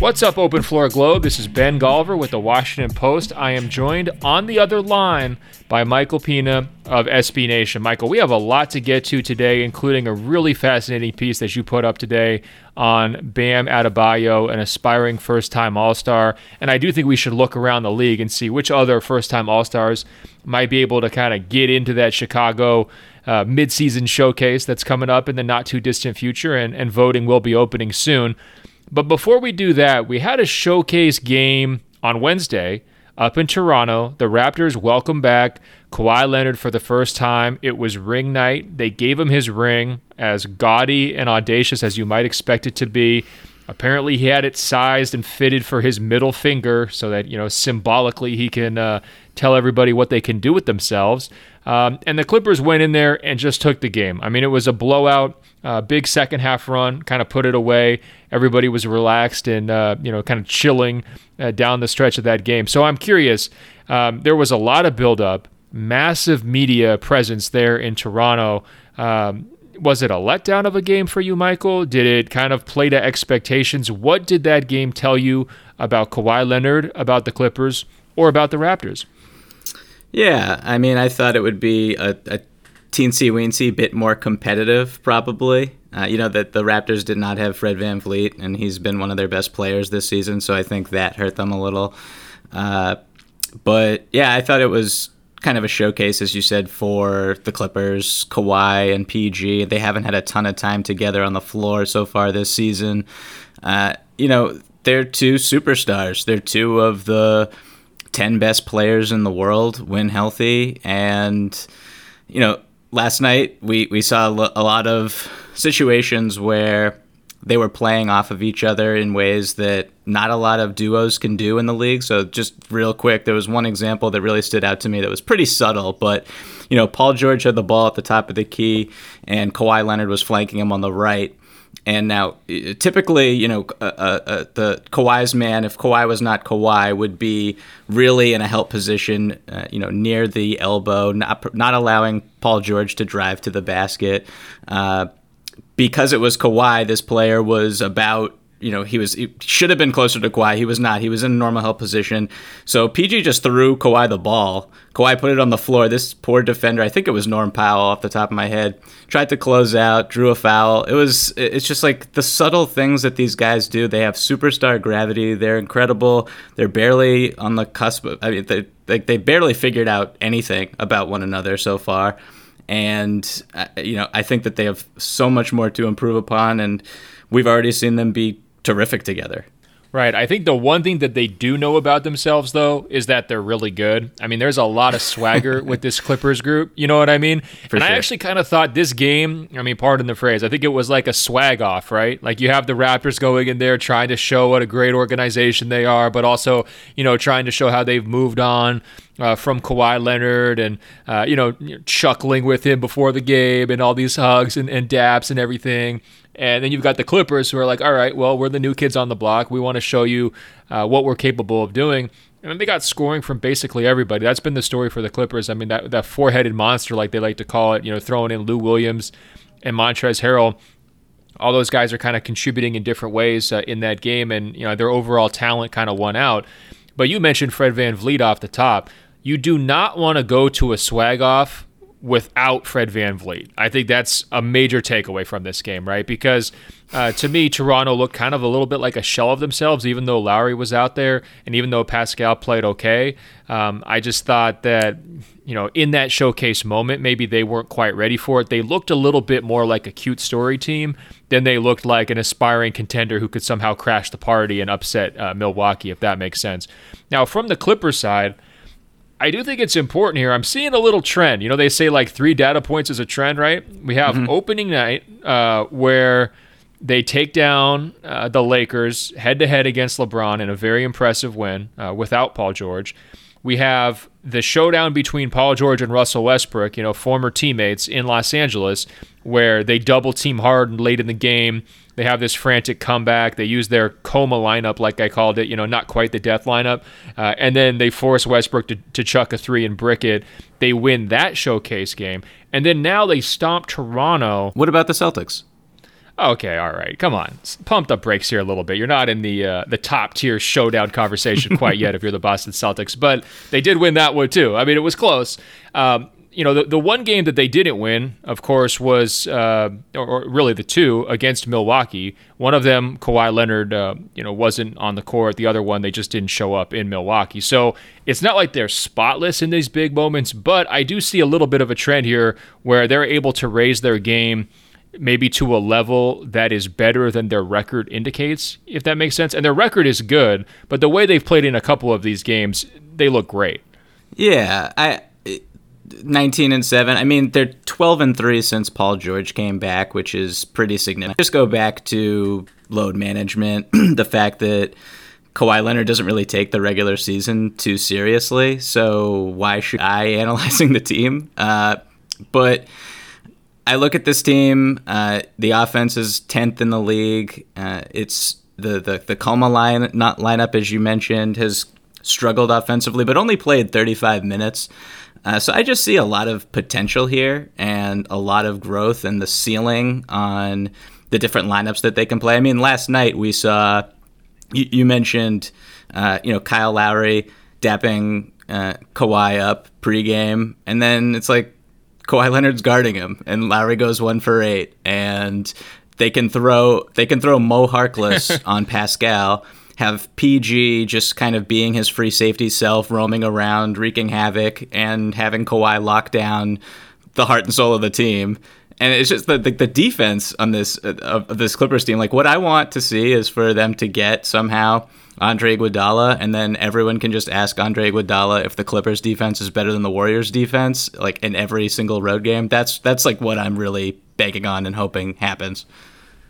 What's up, Open Floor Globe? This is Ben Golliver with the Washington Post. I am joined on the other line by Michael Pina of SB Nation. Michael, we have a lot to get to today, including a really fascinating piece that you put up today on Bam Adebayo, an aspiring first-time All-Star. And I do think we should look around the league and see which other first-time All-Stars might be able to kind of get into that Chicago midseason showcase that's coming up in the not-too-distant future, and voting will be opening soon. But before we do that, we had a showcase game on Wednesday up in Toronto. The Raptors welcomed back Kawhi Leonard for the first time. It was ring night. They gave him his ring, as gaudy and audacious as you might expect it to be. Apparently, he had it sized and fitted for his middle finger so that, symbolically he can tell everybody what they can do with themselves. And the Clippers went in there and just took the game. I mean, it was a blowout, big second half run, kind of put it away. Everybody was relaxed and, kind of chilling down the stretch of that game. So I'm curious, there was a lot of buildup, massive media presence there in Toronto. Was it a letdown of a game for you, Michael? Did it kind of play to expectations? What did that game tell you about Kawhi Leonard, about the Clippers, or about the Raptors? Yeah, I mean, I thought it would be a teensy-weensy bit more competitive, probably. That the Raptors did not have Fred VanVleet, and he's been one of their best players this season, so I think that hurt them a little. But, yeah, I thought it was kind of a showcase, as you said, for the Clippers, Kawhi, and PG. They haven't had a ton of time together on the floor so far this season. They're two superstars. They're two of the 10 best players in the world when healthy. And, last night we saw a lot of situations where they were playing off of each other in ways that not a lot of duos can do in the league. So just real quick, there was one example that really stood out to me that was pretty subtle, but, Paul George had the ball at the top of the key and Kawhi Leonard was flanking him on the right. And now typically, the Kawhi's man, if Kawhi was not Kawhi, would be really in a help position, near the elbow, not allowing Paul George to drive to the basket. Because it was Kawhi, this player was about, he should have been closer to Kawhi. He was not. He was in a normal help position. So PG just threw Kawhi the ball. Kawhi put it on the floor. This poor defender, I think it was Norm Powell off the top of my head, tried to close out, drew a foul. It's just like the subtle things that these guys do. They have superstar gravity. They're incredible. They're barely on the cusp of, they barely figured out anything about one another so far. And, I think that they have so much more to improve upon, and we've already seen them be terrific together. Right. I think the one thing that they do know about themselves, though, is that they're really good. I mean, there's a lot of swagger with this Clippers group. You know what I mean? I actually kind of thought this game, pardon the phrase, I think it was like a swag off, right? Like you have the Raptors going in there trying to show what a great organization they are, but also, trying to show how they've moved on from Kawhi Leonard and, chuckling with him before the game and all these hugs and daps and everything. And then you've got the Clippers who are like, all right, well, we're the new kids on the block. We want to show you what we're capable of doing. And then they got scoring from basically everybody. That's been the story for the Clippers. I mean, that four-headed monster, like they like to call it, throwing in Lou Williams and Montrezl Harrell. All those guys are kind of contributing in different ways in that game. And, their overall talent kind of won out. But you mentioned Fred VanVleet off the top. You do not want to go to a swag-off without Fred VanVleet. I think that's a major takeaway from this game, right? Because to me, Toronto looked kind of a little bit like a shell of themselves, even though Lowry was out there and even though Pascal played okay. I just thought that, in that showcase moment, maybe they weren't quite ready for it. They looked a little bit more like a cute story team than they looked like an aspiring contender who could somehow crash the party and upset Milwaukee, if that makes sense. Now, from the Clippers side, I do think it's important here. I'm seeing a little trend. They say like 3 data points is a trend, right? We have opening night where They take down the Lakers head-to-head against LeBron in a very impressive win without Paul George. We have the showdown between Paul George and Russell Westbrook, you know, former teammates in Los Angeles, where they double-team hard late in the game. They have this frantic comeback. They use their coma lineup, like I called it, you know, not quite the death lineup. And then they force Westbrook to chuck a three and brick it. They win that showcase game. And then now they stomp Toronto. What about the Celtics? Okay, all right, come on. Pumped up brakes here a little bit. You're not in the top-tier showdown conversation quite yet if you're the Boston Celtics, but they did win that one too. I mean, it was close. You know, the one game that they didn't win, of course, was or really the two against Milwaukee. One of them, Kawhi Leonard, you know, wasn't on the court. The other one, they just didn't show up in Milwaukee. So it's not like they're spotless in these big moments, but I do see a little bit of a trend here where they're able to raise their game maybe to a level that is better than their record indicates, if that makes sense. And their record is good, but the way they've played in a couple of these games, they look great. Yeah, 19-7. I mean, they're 12-3 since Paul George came back, which is pretty significant. Just go back to load management, the fact that Kawhi Leonard doesn't really take the regular season too seriously, so why should I analyzing the team? But I look at this team. The offense is 10th in the league. It's the Coma lineup, as you mentioned, has struggled offensively, but only played 35 minutes. So I just see a lot of potential here and a lot of growth in the ceiling on the different lineups that they can play. I mean, last night we saw you mentioned, you know, Kyle Lowry dapping Kawhi up pregame, and then it's like, Kawhi Leonard's guarding him, and Lowry goes 1 for 8, and they can throw Mo Harkless on Pascal, have PG just kind of being his free safety self, roaming around, wreaking havoc, and having Kawhi lock down the heart and soul of the team. And it's just the defense on this of this Clippers team. Like, what I want to see is for them to get somehow Andre Iguodala, and then everyone can just ask Andre Iguodala if the Clippers defense is better than the Warriors defense, like in every single road game. That's like what I'm really banking on and hoping happens.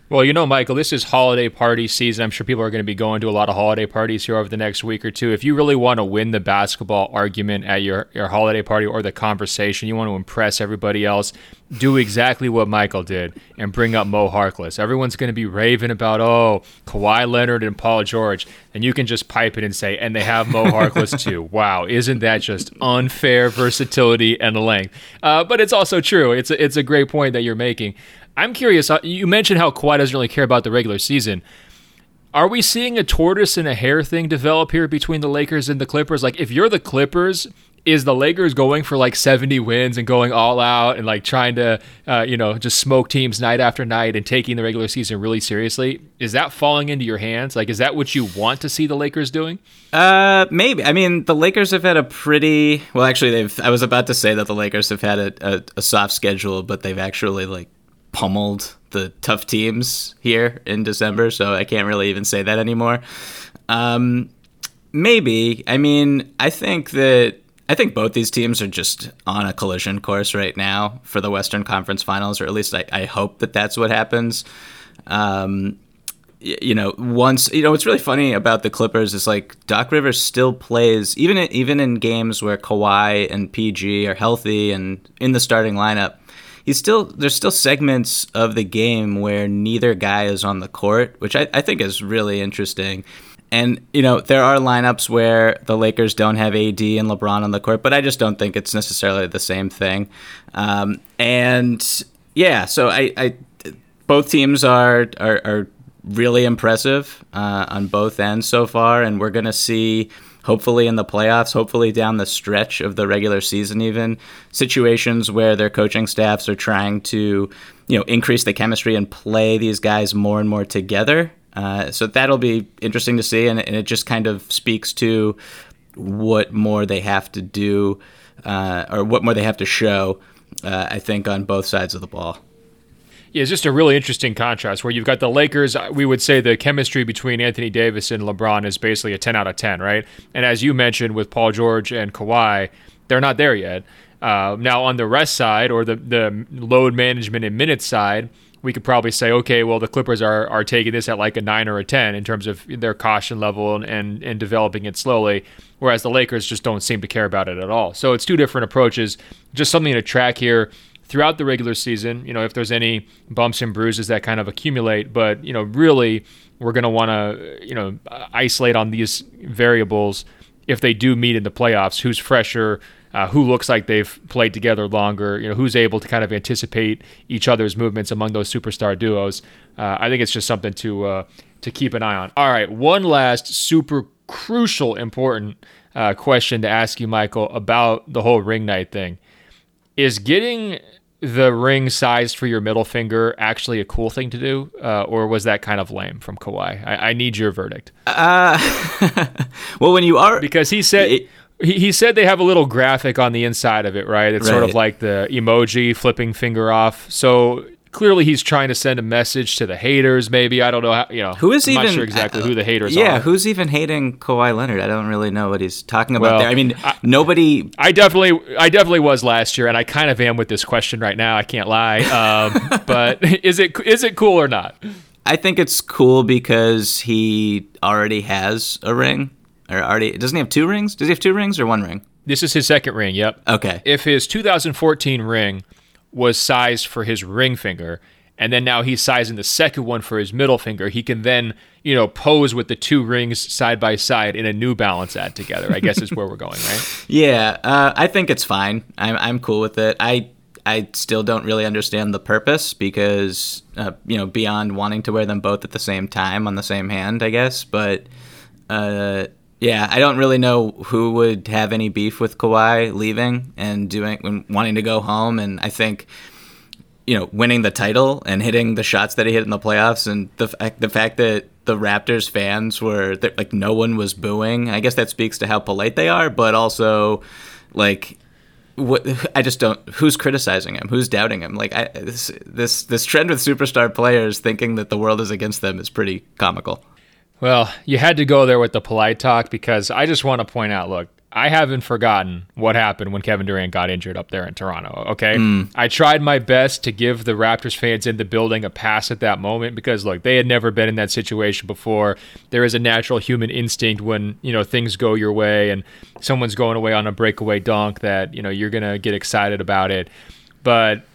Well, you know, Michael, this is holiday party season. I'm sure people are going to be going to a lot of holiday parties here over the next week or two. If you really want to win the basketball argument at your holiday party or the conversation, you want to impress everybody else, do exactly what Michael did and bring up Mo Harkless. Everyone's going to be raving about, oh, Kawhi Leonard and Paul George, and you can just pipe it and say, and they have Mo Harkless too. Wow, isn't that just unfair versatility and length? But it's also true. It's a great point that you're making. I'm curious, you mentioned how Kawhi doesn't really care about the regular season. Are we seeing a tortoise and a hare thing develop here between the Lakers and the Clippers? Like, if you're the Clippers, is the Lakers going for like 70 wins and going all out and like trying to, you know, just smoke teams night after night and taking the regular season really seriously? Is that falling into your hands? Like, is that what you want to see the Lakers doing? Maybe. I mean, the Lakers have had a pretty, well, actually, I was about to say that the Lakers have had a soft schedule, but they've actually like pummeled the tough teams here in December, so I can't really even say that anymore. Maybe. I mean, I think both these teams are just on a collision course right now for the Western Conference Finals, or at least I hope that that's what happens. You know, once, you know, what's really funny about the Clippers is like Doc Rivers still plays, even in games where Kawhi and PG are healthy and in the starting lineup, there's still segments of the game where neither guy is on the court, which I think is really interesting. And, you know, there are lineups where the Lakers don't have AD and LeBron on the court, but I just don't think it's necessarily the same thing. And yeah, so I both teams are really impressive on both ends so far, and we're going to see, hopefully in the playoffs, hopefully down the stretch of the regular season even, situations where their coaching staffs are trying to, you know, increase the chemistry and play these guys more and more together. So that'll be interesting to see, and it just kind of speaks to what more they have to do or what more they have to show, I think, on both sides of the ball. Yeah, it's just a really interesting contrast where you've got the Lakers. We would say the chemistry between Anthony Davis and LeBron is basically a 10 out of 10, right? And as you mentioned with Paul George and Kawhi, they're not there yet. Now on the rest side, or the load management and minutes side, we could probably say, okay, well, the Clippers are taking this at like a 9 or a 10 in terms of their caution level and developing it slowly, whereas the Lakers just don't seem to care about it at all. So it's two different approaches, just something to track here throughout the regular season, you know, if there's any bumps and bruises that kind of accumulate. But, you know, really, we're going to want to, you know, isolate on these variables if they do meet in the playoffs, who's fresher, who looks like they've played together longer, you know, who's able to kind of anticipate each other's movements among those superstar duos. I think it's just something to keep an eye on. All right, one last super crucial, important question to ask you, Michael, about the whole ring night thing. Is getting the ring sized for your middle finger actually a cool thing to do, or was that kind of lame from Kawhi? I need your verdict. Well, when you are... Because he said... He said they have a little graphic on the inside of it, right? It's right. Sort of like the emoji flipping finger off. So clearly he's trying to send a message to the haters, maybe. I don't know. How, you know, who is I'm even, not sure exactly who the haters are. Yeah, who's even hating Kawhi Leonard? I don't really know what he's talking about there. I mean, nobody... I definitely was last year, and I kind of am with this question right now. I can't lie. But is it cool or not? I think it's cool because he already has a ring. Doesn't he have two rings? Does he have two rings or one ring? This is his second ring, yep. Okay. If his 2014 ring was sized for his ring finger, and then now he's sizing the second one for his middle finger, he can then, you know, pose with the two rings side by side in a New Balance ad together, I guess is where we're going, right? Yeah, I think it's fine. I'm cool with it. I still don't really understand the purpose because, you know, beyond wanting to wear them both at the same time on the same hand, I guess, but... Yeah, I don't really know who would have any beef with Kawhi leaving and wanting to go home. And I think, you know, winning the title and hitting the shots that he hit in the playoffs, and the fact that the Raptors fans were like, no one was booing. I guess that speaks to how polite they are, but also, like, I just don't. Who's criticizing him? Who's doubting him? Like, this trend with superstar players thinking that the world is against them is pretty comical. Well, you had to go there with the polite talk because I just want to point out, look, I haven't forgotten what happened when Kevin Durant got injured up there in Toronto, okay? I tried my best to give the Raptors fans in the building a pass at that moment because, look, they had never been in that situation before. There is a natural human instinct when, you know, things go your way and someone's going away on a breakaway dunk that, you know, you're going to get excited about it. But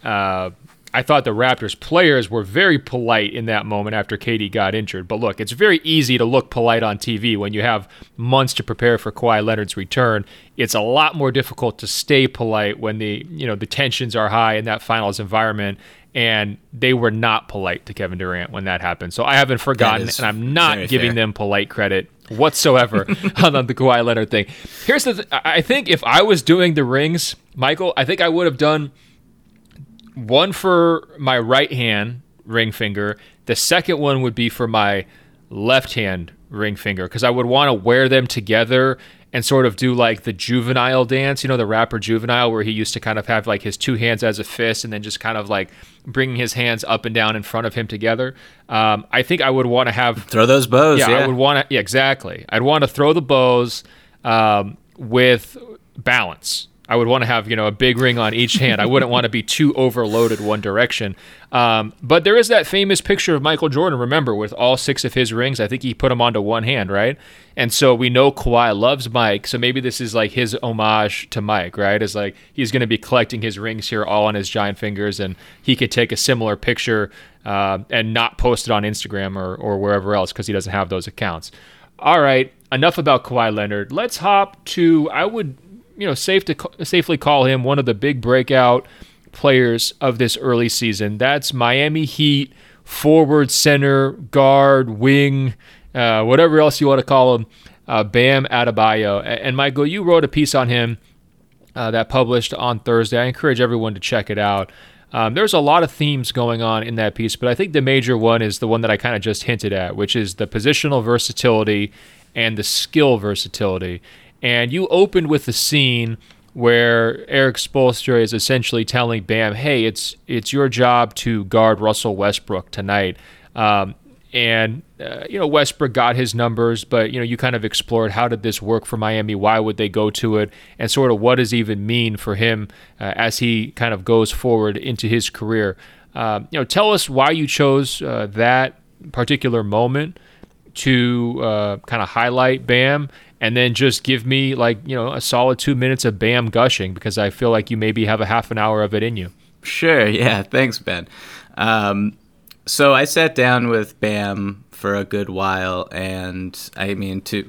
I thought the Raptors players were very polite in that moment after KD got injured. But look, it's very easy to look polite on TV when you have months to prepare for Kawhi Leonard's return. It's a lot more difficult to stay polite when the tensions are high in that finals environment. And they were not polite to Kevin Durant when that happened. So I haven't forgotten, and I'm not giving them polite credit whatsoever on the Kawhi Leonard thing. Here's the I think if I was doing the rings, Michael, I think I would have done one for my right hand ring finger. The second one would be for my left hand ring finger because I would want to wear them together and sort of do like the Juvenile dance, you know, the rapper Juvenile, where he used to kind of have like his two hands as a fist and then just kind of like bringing his hands up and down in front of him together. I think I would want to have... Throw those bows. Yeah, yeah. I would want to... Yeah, exactly. I'd want to throw the bows with balance. I would want to have, you know, a big ring on each hand. I wouldn't want to be too overloaded one direction. But there is that famous picture of Michael Jordan, remember, with all six of his rings. I think he put them onto one hand, right? And so we know Kawhi loves Mike, so maybe this is like his homage to Mike, right? It's like he's going to be collecting his rings here all on his giant fingers, and he could take a similar picture and not post it on Instagram or wherever else because he doesn't have those accounts. All right, enough about Kawhi Leonard. Let's hop to, I would... you know, safely call him one of the big breakout players of this early season. That's Miami Heat forward, center, guard, wing, whatever else you want to call him, Bam Adebayo. And Michael, you wrote a piece on him that published on Thursday. I encourage everyone to check it out. There's a lot of themes going on in that piece, but I think the major one is the one that I kind of just hinted at, which is the positional versatility and the skill versatility. And you opened with the scene where Eric Spoelstra is essentially telling Bam, hey, it's your job to guard Russell Westbrook tonight. You know, Westbrook got his numbers, but, you know, you kind of explored how did this work for Miami? Why would they go to it? And sort of what does even mean for him as he kind of goes forward into his career? Tell us why you chose that particular moment to kind of highlight Bam, and then just give me a solid 2 minutes of Bam gushing, because I feel like you maybe have a half an hour of it in you. Sure. Yeah. Thanks, Ben. So I sat down with Bam for a good while, and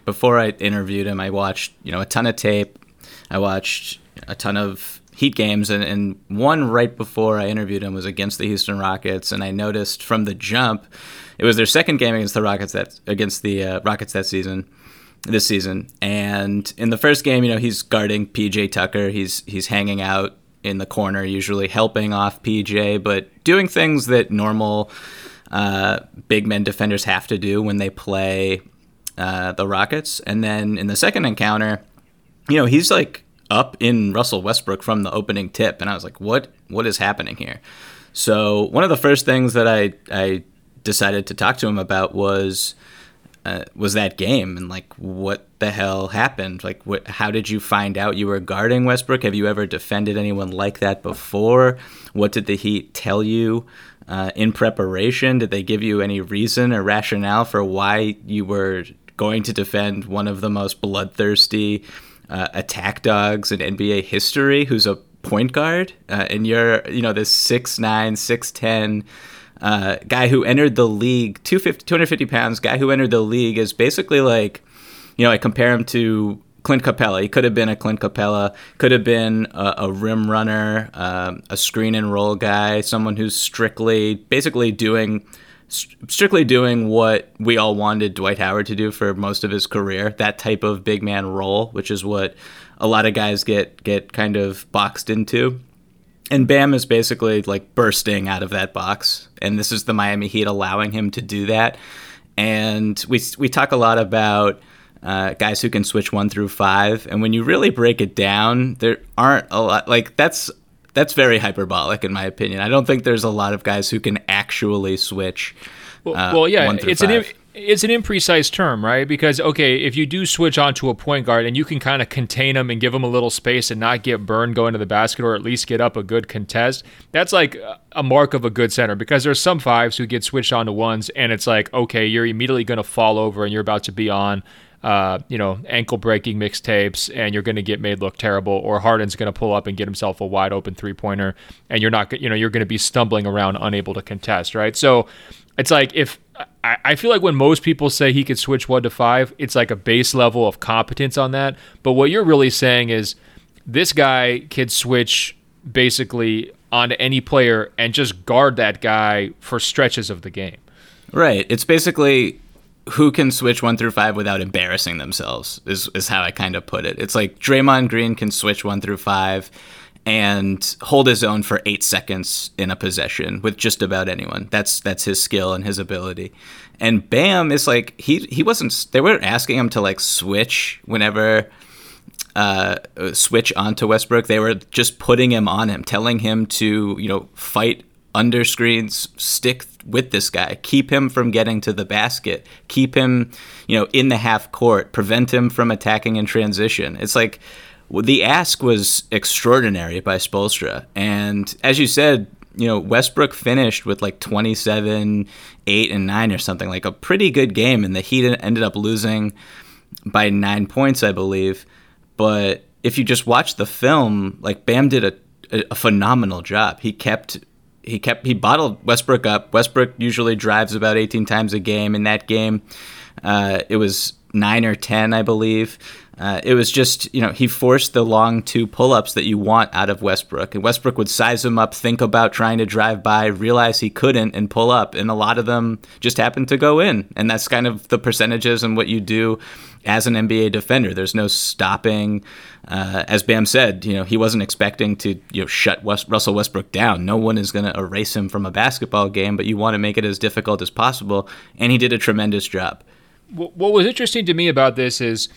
before I interviewed him, I watched a ton of tape. I watched a ton of Heat games, and one right before I interviewed him was against the Houston Rockets, and I noticed from the jump, it was their second game against the Rockets this season. And in the first game, he's guarding PJ Tucker. He's hanging out in the corner, usually helping off PJ, but doing things that normal big men defenders have to do when they play the Rockets. And then in the second encounter, he's like up in Russell Westbrook from the opening tip, and I was like, what is happening here? So one of the first things that I decided to talk to him about was that game, and what the hell happened? How did you find out you were guarding Westbrook? Have you ever defended anyone like that before? What did the Heat tell you in preparation? Did they give you any reason or rationale for why you were going to defend one of the most bloodthirsty attack dogs in NBA history, who's a point guard, and you're this 6'9", 6'10", guy who entered the league, 250 pounds, guy who entered the league is basically I compare him to Clint Capella. He could have been a Clint Capella, could have been a rim runner, a screen and roll guy, someone who's strictly doing what we all wanted Dwight Howard to do for most of his career, that type of big man role, which is what a lot of guys get kind of boxed into. And Bam is basically bursting out of that box. And this is the Miami Heat allowing him to do that. And we talk a lot about guys who can switch 1 through 5. And when you really break it down, there aren't a lot. That's very hyperbolic, in my opinion. I don't think there's a lot of guys who can actually switch. It's an imprecise term, right? Because if you do switch onto a point guard and you can kind of contain them and give them a little space and not get burned going to the basket, or at least get up a good contest, that's a mark of a good center. Because there's some fives who get switched onto ones, and it's you're immediately going to fall over, and you're about to be on ankle-breaking mixtapes, and you're going to get made look terrible, or Harden's going to pull up and get himself a wide-open three-pointer, and you're going to be stumbling around, unable to contest, right? So it's if I feel when most people say he could switch 1 to 5, it's a base level of competence on that. But what you're really saying is this guy could switch basically onto any player and just guard that guy for stretches of the game. Right. It's basically who can switch 1 through 5 without embarrassing themselves is how I kind of put it. It's Draymond Green can switch 1 through 5 and hold his own for 8 seconds in a possession with just about anyone. That's his skill and his ability. And Bam is he wasn't. They weren't asking him to switch whenever switch onto Westbrook. They were just putting him on him, telling him to fight under screens, stick with this guy, keep him from getting to the basket, keep him, in the half court, prevent him from attacking in transition. It's the ask was extraordinary by Spoelstra. And as you said, Westbrook finished with 27, 8, and 9 or something, a pretty good game. And the Heat ended up losing by 9 points, I believe. But if you just watch the film, Bam did a phenomenal job. He bottled Westbrook up. Westbrook usually drives about 18 times a game. In that game, it was 9 or 10, I believe. It was just, he forced the long 2 pull-ups that you want out of Westbrook. And Westbrook would size him up, think about trying to drive by, realize he couldn't, and pull up. And a lot of them just happened to go in. And that's kind of the percentages and what you do as an NBA defender. There's no stopping. As Bam said, he wasn't expecting to shut Russell Westbrook down. No one is going to erase him from a basketball game, but you want to make it as difficult as possible. And he did a tremendous job. What was interesting to me about this is,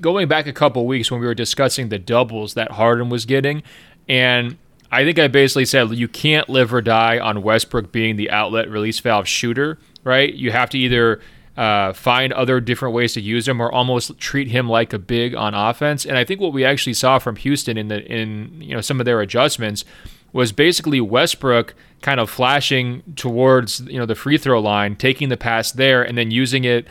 going back a couple weeks when we were discussing the doubles that Harden was getting, and I think I basically said you can't live or die on Westbrook being the outlet release valve shooter, right? You have to either find other different ways to use him, or almost treat him like a big on offense. And I think what we actually saw from Houston in some of their adjustments was basically Westbrook kind of flashing towards, you know, the free throw line, taking the pass there, and then using it,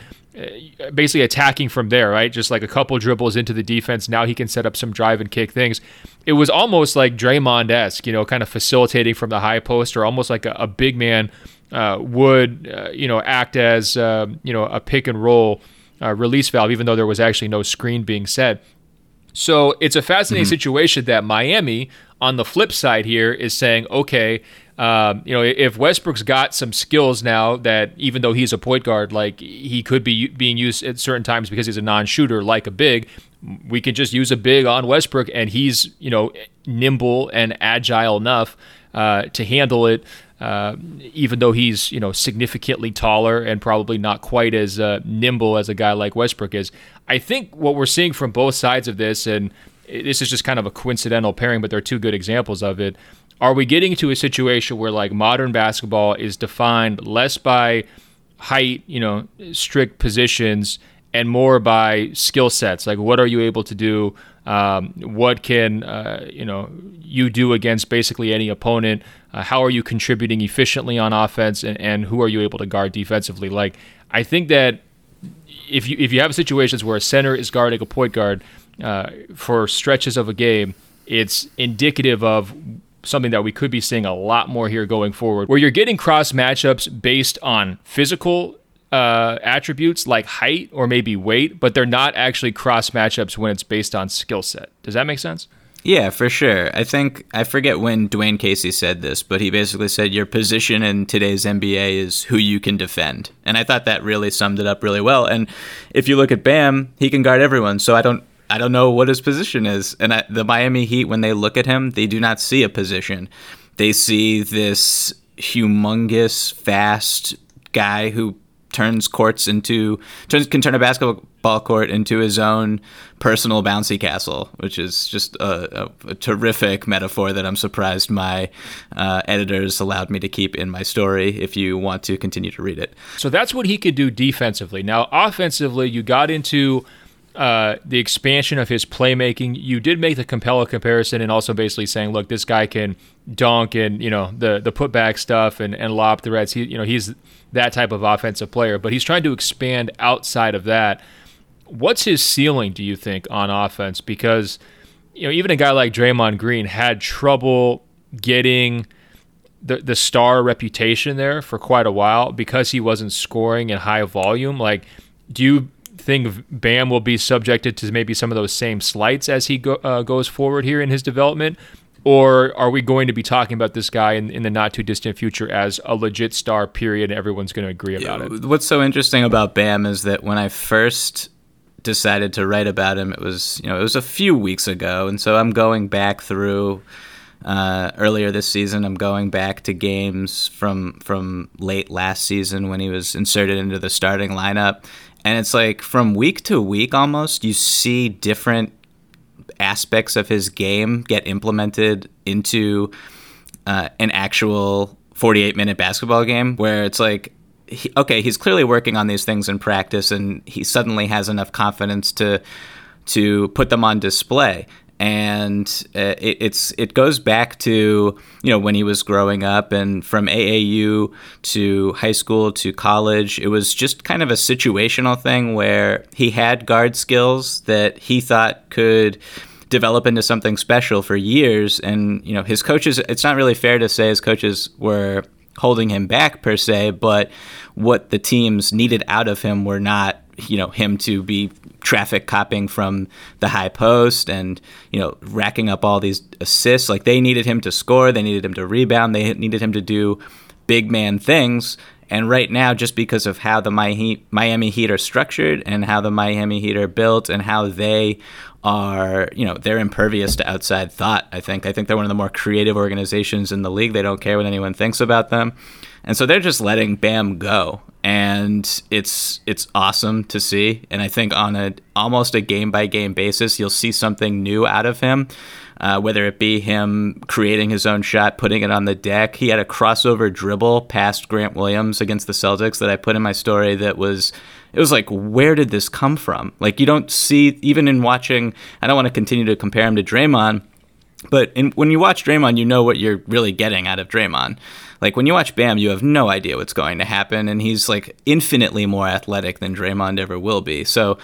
basically attacking from there, right? Just like a couple dribbles into the defense. Now he can set up some drive and kick things. It was almost like Draymond-esque, you know, kind of facilitating from the high post, or almost like a big man would, you know, act as, you know, a pick and roll release valve, even though there was actually no screen being set. So it's a fascinating situation that Miami, on the flip side here, is saying, okay, you know, if Westbrook's got some skills now that, even though he's a point guard, like he could be being used at certain times because he's a non-shooter, like a big, we could just use a big on Westbrook, and he's, you know, nimble and agile enough to handle it, even though he's, you know, significantly taller and probably not quite as nimble as a guy like Westbrook is. I think what we're seeing from both sides of this, and this is just kind of a coincidental pairing, but they're two good examples of it. Are we getting to a situation where, like, modern basketball is defined less by height, you know, strict positions, and more by skill sets? Like, what are you able to do? What can, you know, you do against basically any opponent? How are you contributing efficiently on offense? And who are you able to guard defensively? Like, I think that if you have situations where a center is guarding a point guard for stretches of a game, it's indicative of something that we could be seeing a lot more here going forward, where you're getting cross matchups based on physical attributes like height or maybe weight, but they're not actually cross matchups when it's based on skill set. Does that make sense? Yeah, for sure. I think, I forget when Dwayne Casey said this, but he basically said your position in today's NBA is who you can defend. And I thought that really summed it up really well. And if you look at Bam, he can guard everyone. So I don't know what his position is. And the Miami Heat, when they look at him, they do not see a position. They see this humongous, fast guy who can turn a basketball court into his own personal bouncy castle, which is just a terrific metaphor that I'm surprised my editors allowed me to keep in my story if you want to continue to read it. So that's what he could do defensively. Now, offensively, you got into the expansion of his playmaking. You did make the Capella comparison, and also basically saying, look, this guy can dunk and, you know, the putback stuff and lob threats. He, you know, he's that type of offensive player, but he's trying to expand outside of that. What's his ceiling, do you think, on offense? Because, you know, even a guy like Draymond Green had trouble getting the star reputation there for quite a while because he wasn't scoring in high volume. Like, do you think Bam will be subjected to maybe some of those same slights as he goes forward here in his development? Or are we going to be talking about this guy in the not-too-distant future as a legit star, period, and everyone's going to agree about it? What's so interesting about Bam is that when I first decided to write about him, it was a few weeks ago, and so I'm going back through earlier this season. I'm going back to games from late last season when he was inserted into the starting lineup. And it's like from week to week almost, you see different aspects of his game get implemented into an actual 48-minute basketball game, where it's like, he's clearly working on these things in practice, and he suddenly has enough confidence to put them on display. And it goes back to, you know, when he was growing up, and from AAU to high school to college, it was just kind of a situational thing where he had guard skills that he thought could develop into something special for years. And, you know, his coaches, it's not really fair to say his coaches were holding him back per se, but what the teams needed out of him were not, you know, him to be traffic copying from the high post and, you know, racking up all these assists. Like, they needed him to score, they needed him to rebound, they needed him to do big man things. And right now, just because of how the Miami Heat are structured and how the Miami Heat are built and how they are, you know, they're impervious to outside thought, I think they're one of the more creative organizations in the league. They don't care what anyone thinks about them. And so they're just letting Bam go. And it's awesome to see. And I think on almost a game-by-game basis, you'll see something new out of him, whether it be him creating his own shot, putting it on the deck. He had a crossover dribble past Grant Williams against the Celtics that I put in my story that was – it was like, where did this come from? Like, you don't see – even in watching – I don't want to continue to compare him to Draymond, But when you watch Draymond, you know what you're really getting out of Draymond. Like, when you watch Bam, you have no idea what's going to happen, and he's, like, infinitely more athletic than Draymond ever will be. So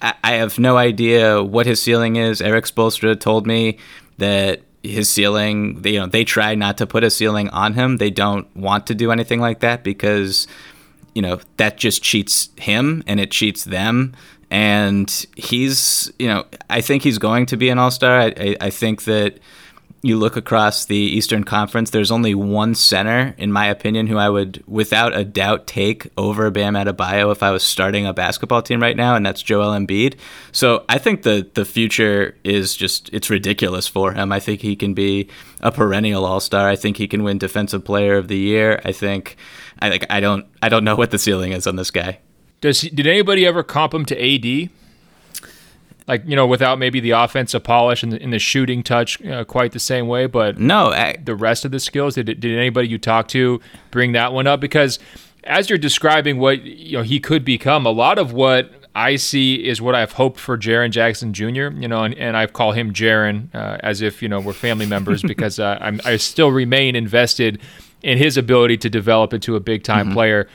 I have no idea what his ceiling is. Eric Spoelstra told me that his ceiling, they try not to put a ceiling on him. They don't want to do anything like that because, that just cheats him and it cheats them. And he's, I think he's going to be an all-star. I think that you look across the Eastern Conference, there's only one center, in my opinion, who I would, without a doubt, take over Bam Adebayo if I was starting a basketball team right now, and that's Joel Embiid. So I think the future is just, it's ridiculous for him. I think he can be a perennial all-star. I think he can win Defensive Player of the Year. I don't know what the ceiling is on this guy. Did anybody ever comp him to AD? Like, without maybe the offensive polish and the shooting touch quite the same way, but no, the rest of the skills, did anybody you talked to bring that one up? Because as you're describing what he could become, a lot of what I see is what I've hoped for Jaren Jackson Jr., and I call him Jaren as if, we're family members because I still remain invested in his ability to develop into a big-time player.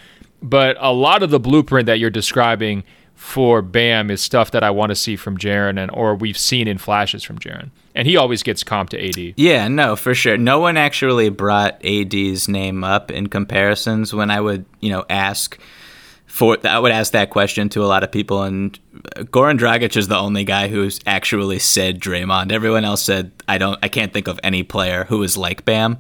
But a lot of the blueprint that you're describing for Bam is stuff that I want to see from Jaren, or we've seen in flashes from Jaren. And he always gets comped to AD. Yeah, no, for sure. No one actually brought AD's name up in comparisons when I would, I would ask that question to a lot of people, and Goran Dragic is the only guy who's actually said Draymond. Everyone else said, I can't think of any player who is like Bam.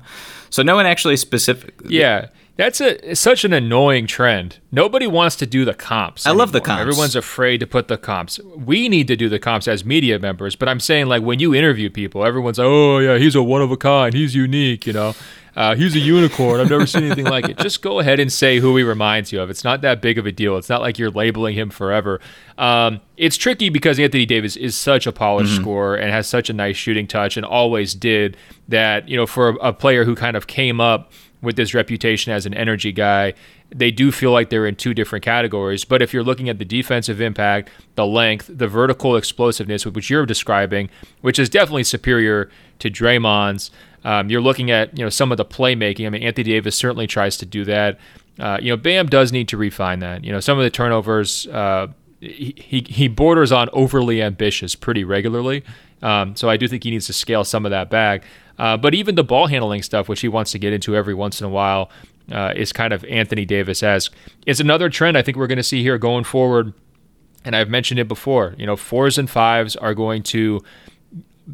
So no one actually specifically. Yeah. That's such an annoying trend. Nobody wants to do the comps. I love the comps. Everyone's afraid to put the comps. We need to do the comps as media members, but I'm saying, like, when you interview people, everyone's like, oh, yeah, he's a one of a kind. He's unique, He's a unicorn. I've never seen anything like it. Just go ahead and say who he reminds you of. It's not that big of a deal. It's not like you're labeling him forever. It's tricky because Anthony Davis is such a polished scorer and has such a nice shooting touch and always did that, for a player who kind of came up with this reputation as an energy guy, they do feel like they're in two different categories. But if you're looking at the defensive impact, the length, the vertical explosiveness, which you're describing, which is definitely superior to Draymond's, you're looking at some of the playmaking. I mean, Anthony Davis certainly tries to do that. Bam does need to refine that. Some of the turnovers, he borders on overly ambitious pretty regularly. So I do think he needs to scale some of that back. But even the ball handling stuff, which he wants to get into every once in a while, is kind of Anthony Davis-esque. It's another trend I think we're going to see here going forward, and I've mentioned it before. Fours and fives are going to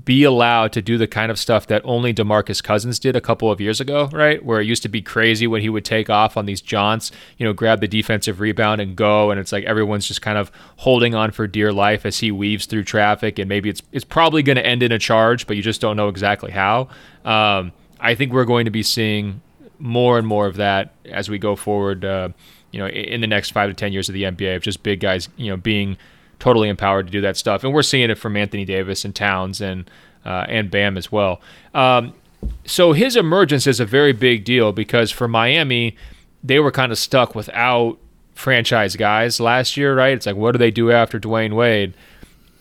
be allowed to do the kind of stuff that only DeMarcus Cousins did a couple of years ago, right? Where it used to be crazy when he would take off on these jaunts, grab the defensive rebound and go, and it's like everyone's just kind of holding on for dear life as he weaves through traffic, and maybe it's probably going to end in a charge, but you just don't know exactly how. I think we're going to be seeing more and more of that as we go forward, in the next 5 to 10 years of the NBA, of just big guys, being totally empowered to do that stuff. And we're seeing it from Anthony Davis and Towns and Bam as well. So his emergence is a very big deal because for Miami, they were kind of stuck without franchise guys last year, right? It's like, what do they do after Dwayne Wade?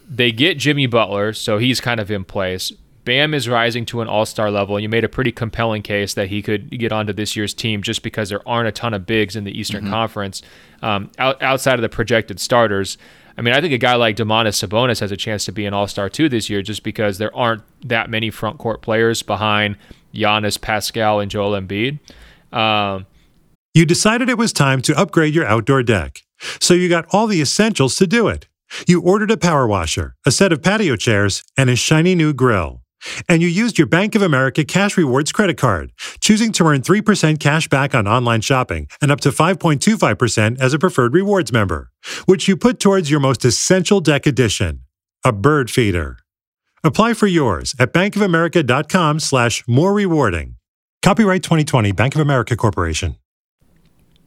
They get Jimmy Butler, so he's kind of in place. Bam is rising to an all-star level, and you made a pretty compelling case that he could get onto this year's team just because there aren't a ton of bigs in the Eastern Conference outside of the projected starters. I mean, I think a guy like Domantas Sabonis has a chance to be an all-star too this year just because there aren't that many front court players behind Giannis, Pascal, and Joel Embiid. You decided it was time to upgrade your outdoor deck, so you got all the essentials to do it. You ordered a power washer, a set of patio chairs, and a shiny new grill. And you used your Bank of America Cash Rewards credit card, choosing to earn 3% cash back on online shopping and up to 5.25% as a preferred rewards member, which you put towards your most essential deck addition, a bird feeder. Apply for yours at bankofamerica.com/more rewarding. Copyright 2020, Bank of America Corporation.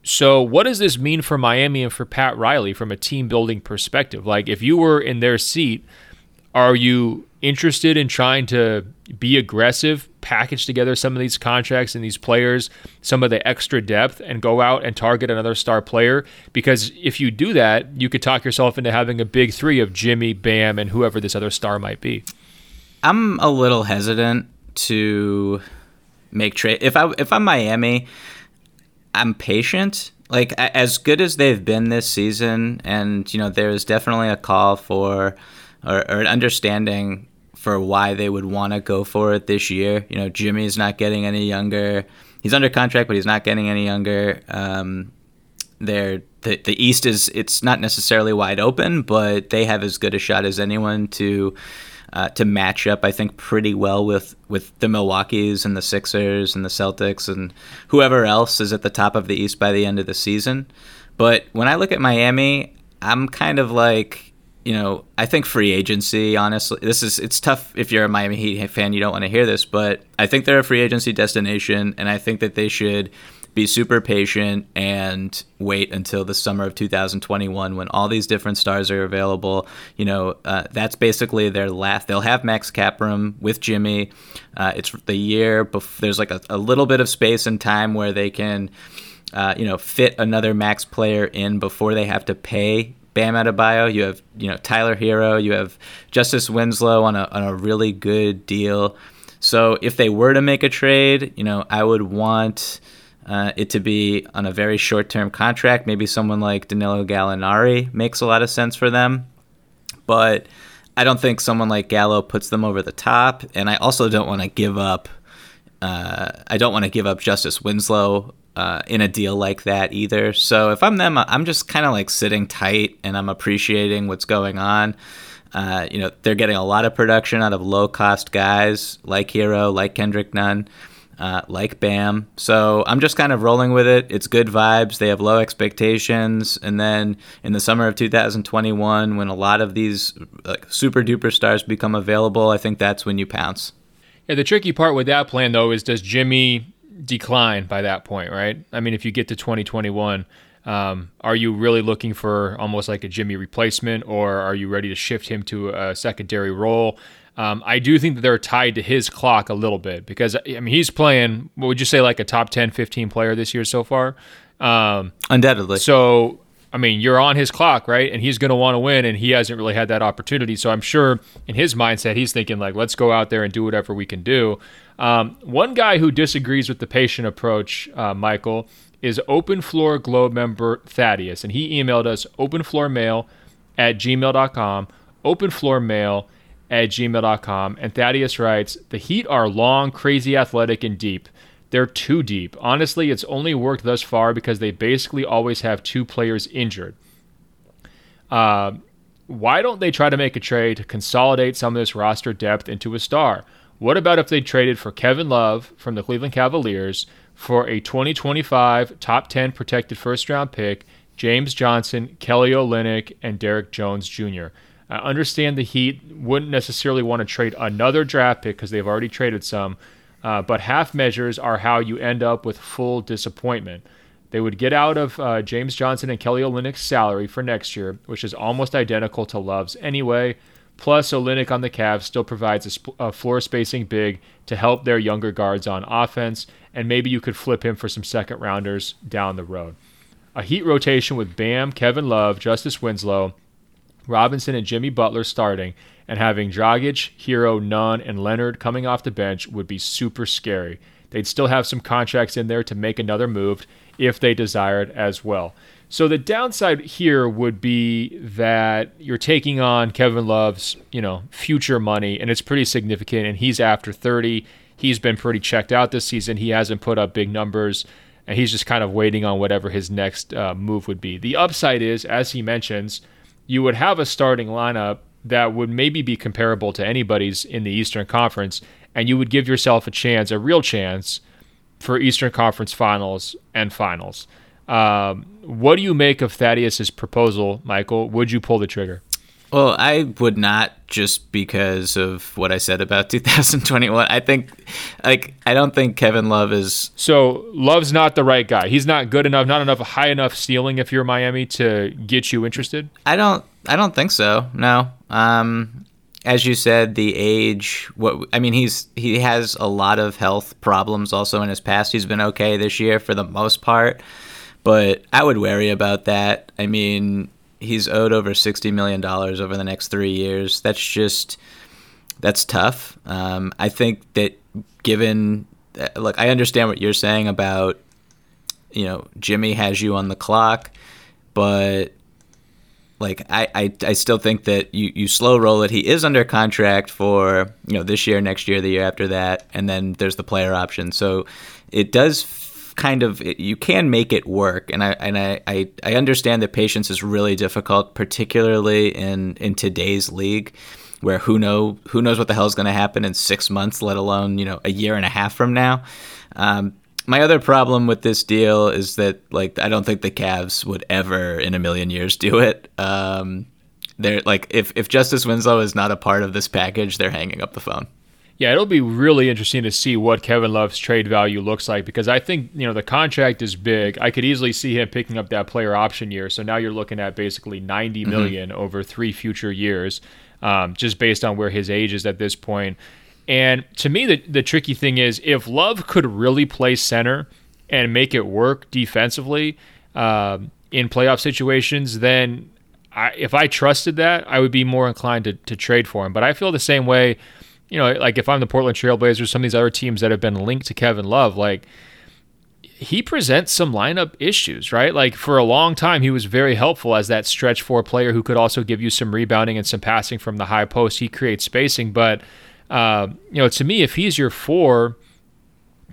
So what does this mean for Miami and for Pat Riley from a team-building perspective? Like, if you were in their seat, are you interested in trying to be aggressive, package together some of these contracts and these players, some of the extra depth, and go out and target another star player? Because if you do that, you could talk yourself into having a big three of Jimmy, Bam, and whoever this other star might be. I'm a little hesitant to make trade. If I'm Miami, I'm patient. Like, as good as they've been this season, and, you know, there is definitely a call for or an understanding for why they would want to go for it this year. You know, Jimmy's not getting any younger. He's under contract, but he's not getting any younger. The East it's not necessarily wide open, but they have as good a shot as anyone to match up, I think, pretty well with the Milwaukees and the Sixers and the Celtics and whoever else is at the top of the East by the end of the season. But when I look at Miami, I'm kind of like, you know, I think free agency, honestly, it's tough if you're a Miami Heat fan, you don't want to hear this, but I think they're a free agency destination, and I think that they should be super patient and wait until the summer of 2021 when all these different stars are available. You know, that's basically their last. They'll have max cap room with Jimmy. It's the year before. There's like a little bit of space and time where they can, you know, fit another max player in before they have to pay Bam Adebayo. You have, you know, Tyler Hero. You have Justice Winslow on a really good deal. So if they were to make a trade, you know, I would want it to be on a very short-term contract. Maybe someone like Danilo Gallinari makes a lot of sense for them. But I don't think someone like Gallo puts them over the top. And I also don't want to give up Justice Winslow in a deal like that either. So if I'm them, I'm just kind of like sitting tight and I'm appreciating what's going on. You know, they're getting a lot of production out of low-cost guys like Hero, like Kendrick Nunn, like Bam. So I'm just kind of rolling with it. It's good vibes. They have low expectations. And then in the summer of 2021, when a lot of these like super duper stars become available, I think that's when you pounce. Yeah, the tricky part with that plan, though, is does Jimmy decline by that point, right? I mean, if you get to 2021, are you really looking for almost like a Jimmy replacement, or are you ready to shift him to a secondary role? I do think that they're tied to his clock a little bit because, I mean, he's playing, what would you say, like a top 10, 15 player this year so far? Undoubtedly. So, I mean, you're on his clock, right? And he's going to want to win, and he hasn't really had that opportunity. So I'm sure in his mindset, he's thinking, like, let's go out there and do whatever we can do. One guy who disagrees with the patient approach, Michael, is Open Floor Globe member Thaddeus. And he emailed us openfloormail@gmail.com, openfloormail@gmail.com, and Thaddeus writes, "The Heat are long, crazy, athletic, and deep. They're too deep. Honestly, it's only worked thus far because they basically always have two players injured. Why don't they try to make a trade to consolidate some of this roster depth into a star? What about if they traded for Kevin Love from the Cleveland Cavaliers for a 2025 top 10 protected first-round pick, James Johnson, Kelly Olynyk, and Derek Jones Jr.? I understand the Heat wouldn't necessarily want to trade another draft pick because they've already traded some, but half measures are how you end up with full disappointment. They would get out of James Johnson and Kelly Olynyk's salary for next year, which is almost identical to Love's anyway. Plus, Olynyk on the Cavs still provides a floor spacing big to help their younger guards on offense, and maybe you could flip him for some second-rounders down the road. A Heat rotation with Bam, Kevin Love, Justice Winslow, Robinson and Jimmy Butler starting, and having Dragic, Hero, Nunn, and Leonard coming off the bench would be super scary. They'd still have some contracts in there to make another move if they desired as well." So the downside here would be that you're taking on Kevin Love's, you know, future money, and it's pretty significant, and he's after 30. He's been pretty checked out this season. He hasn't put up big numbers, and he's just kind of waiting on whatever his next move would be. The upside is, as he mentions, you would have a starting lineup that would maybe be comparable to anybody's in the Eastern Conference, and you would give yourself a chance, a real chance, for Eastern Conference Finals and Finals. What do you make of Thaddeus's proposal, Michael? Would you pull the trigger? Well, I would not, just because of what I said about 2021. I think, like, I don't think Kevin Love is... So, Love's not the right guy. He's not good enough, not enough, high enough ceiling if you're Miami to get you interested? I don't think so, no. As you said, the age, he has a lot of health problems also in his past. He's been okay this year for the most part, but I would worry about that. I mean... He's owed over $60 million over the next 3 years. That's just that's tough. I think that given, look, I understand what you're saying about, you know, Jimmy has you on the clock, but like I still think that you slow roll it. He is under contract for, you know, this year, next year, the year after that, and then there's the player option. So it does kind of, you can make it work, and I understand that patience is really difficult, particularly in today's league, where who knows what the hell is going to happen in 6 months, let alone, you know, a year and a half from now. My other problem with this deal is that, like, I don't think the Cavs would ever in a million years do it. They're like, if Justice Winslow is not a part of this package, they're hanging up the phone. Yeah, it'll be really interesting to see what Kevin Love's trade value looks like, because I think, you know, the contract is big. I could easily see him picking up that player option year. So now you're looking at basically $90 million over 3 future years, just based on where his age is at this point. And to me, the tricky thing is, if Love could really play center and make it work defensively in playoff situations, then if I trusted that, I would be more inclined to trade for him. But I feel the same way. You know, like if I'm the Portland Trailblazers, some of these other teams that have been linked to Kevin Love, like he presents some lineup issues, right? Like for a long time, he was very helpful as that stretch four player who could also give you some rebounding and some passing from the high post. He creates spacing. But, you know, to me, if he's your four,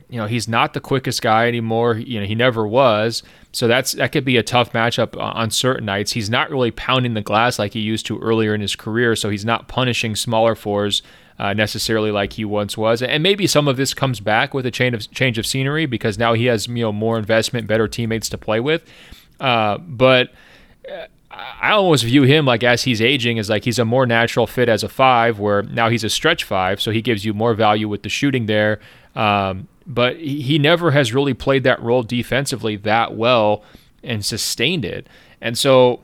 you know, he's not the quickest guy anymore. You know, he never was. So that could be a tough matchup on certain nights. He's not really pounding the glass like he used to earlier in his career. So he's not punishing smaller fours necessarily like he once was. And maybe some of this comes back with a change of scenery, because now he has, you know, more investment, better teammates to play with. But I almost view him, like, as he's aging, as like he's a more natural fit as a five, where now he's a stretch five, so he gives you more value with the shooting there. But he never has really played that role defensively that well and sustained it. And so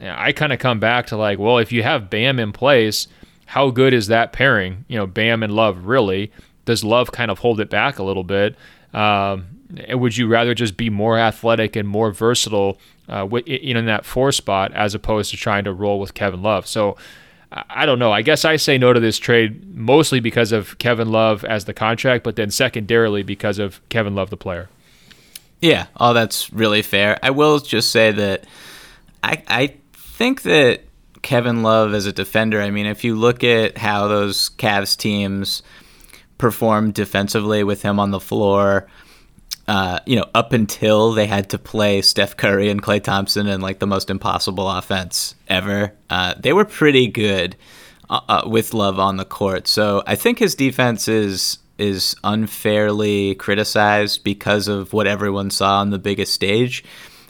I kind of come back to, like, well, if you have Bam in place, how good is that pairing? You know, Bam and Love, really. Does Love kind of hold it back a little bit? Would you rather just be more athletic and more versatile in that four spot as opposed to trying to roll with Kevin Love? So I don't know. I guess I say no to this trade mostly because of Kevin Love as the contract, but then secondarily because of Kevin Love, the player. Yeah, that's really fair. I will just say that I think that Kevin Love as a defender, I mean, if you look at how those Cavs teams performed defensively with him on the floor, you know, up until they had to play Steph Curry and Klay Thompson in, like, the most impossible offense ever, they were pretty good with Love on the court. So I think his defense is unfairly criticized because of what everyone saw on the biggest stage.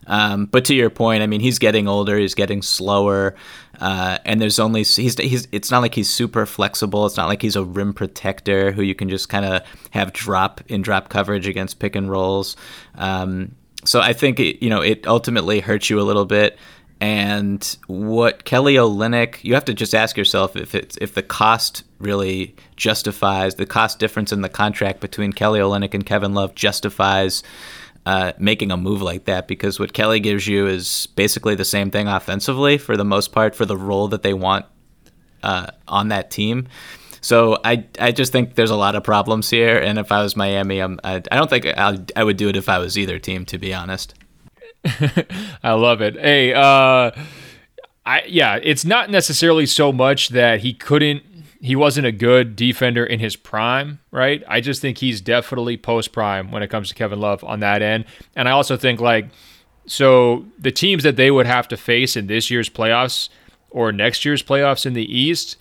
But to your point, I mean, he's getting older, he's getting slower, and there's only it's not like he's super flexible. It's not like he's a rim protector who you can just kind of have drop coverage against pick and rolls. So I think it ultimately hurts you a little bit. And what Kelly Olynyk, you have to just ask yourself if the cost really justifies the cost difference in the contract between Kelly Olynyk and Kevin Love justifies making a move like that, because what Kelly gives you is basically the same thing offensively for the most part for the role that they want on that team. So I just think there's a lot of problems here, and if I was Miami, I don't think I would do it if I was either team, to be honest. I love it. Hey, it's not necessarily so much that he wasn't a good defender in his prime, right? I just think he's definitely post-prime when it comes to Kevin Love on that end. And I also think, like, so the teams that they would have to face in this year's playoffs or next year's playoffs in the East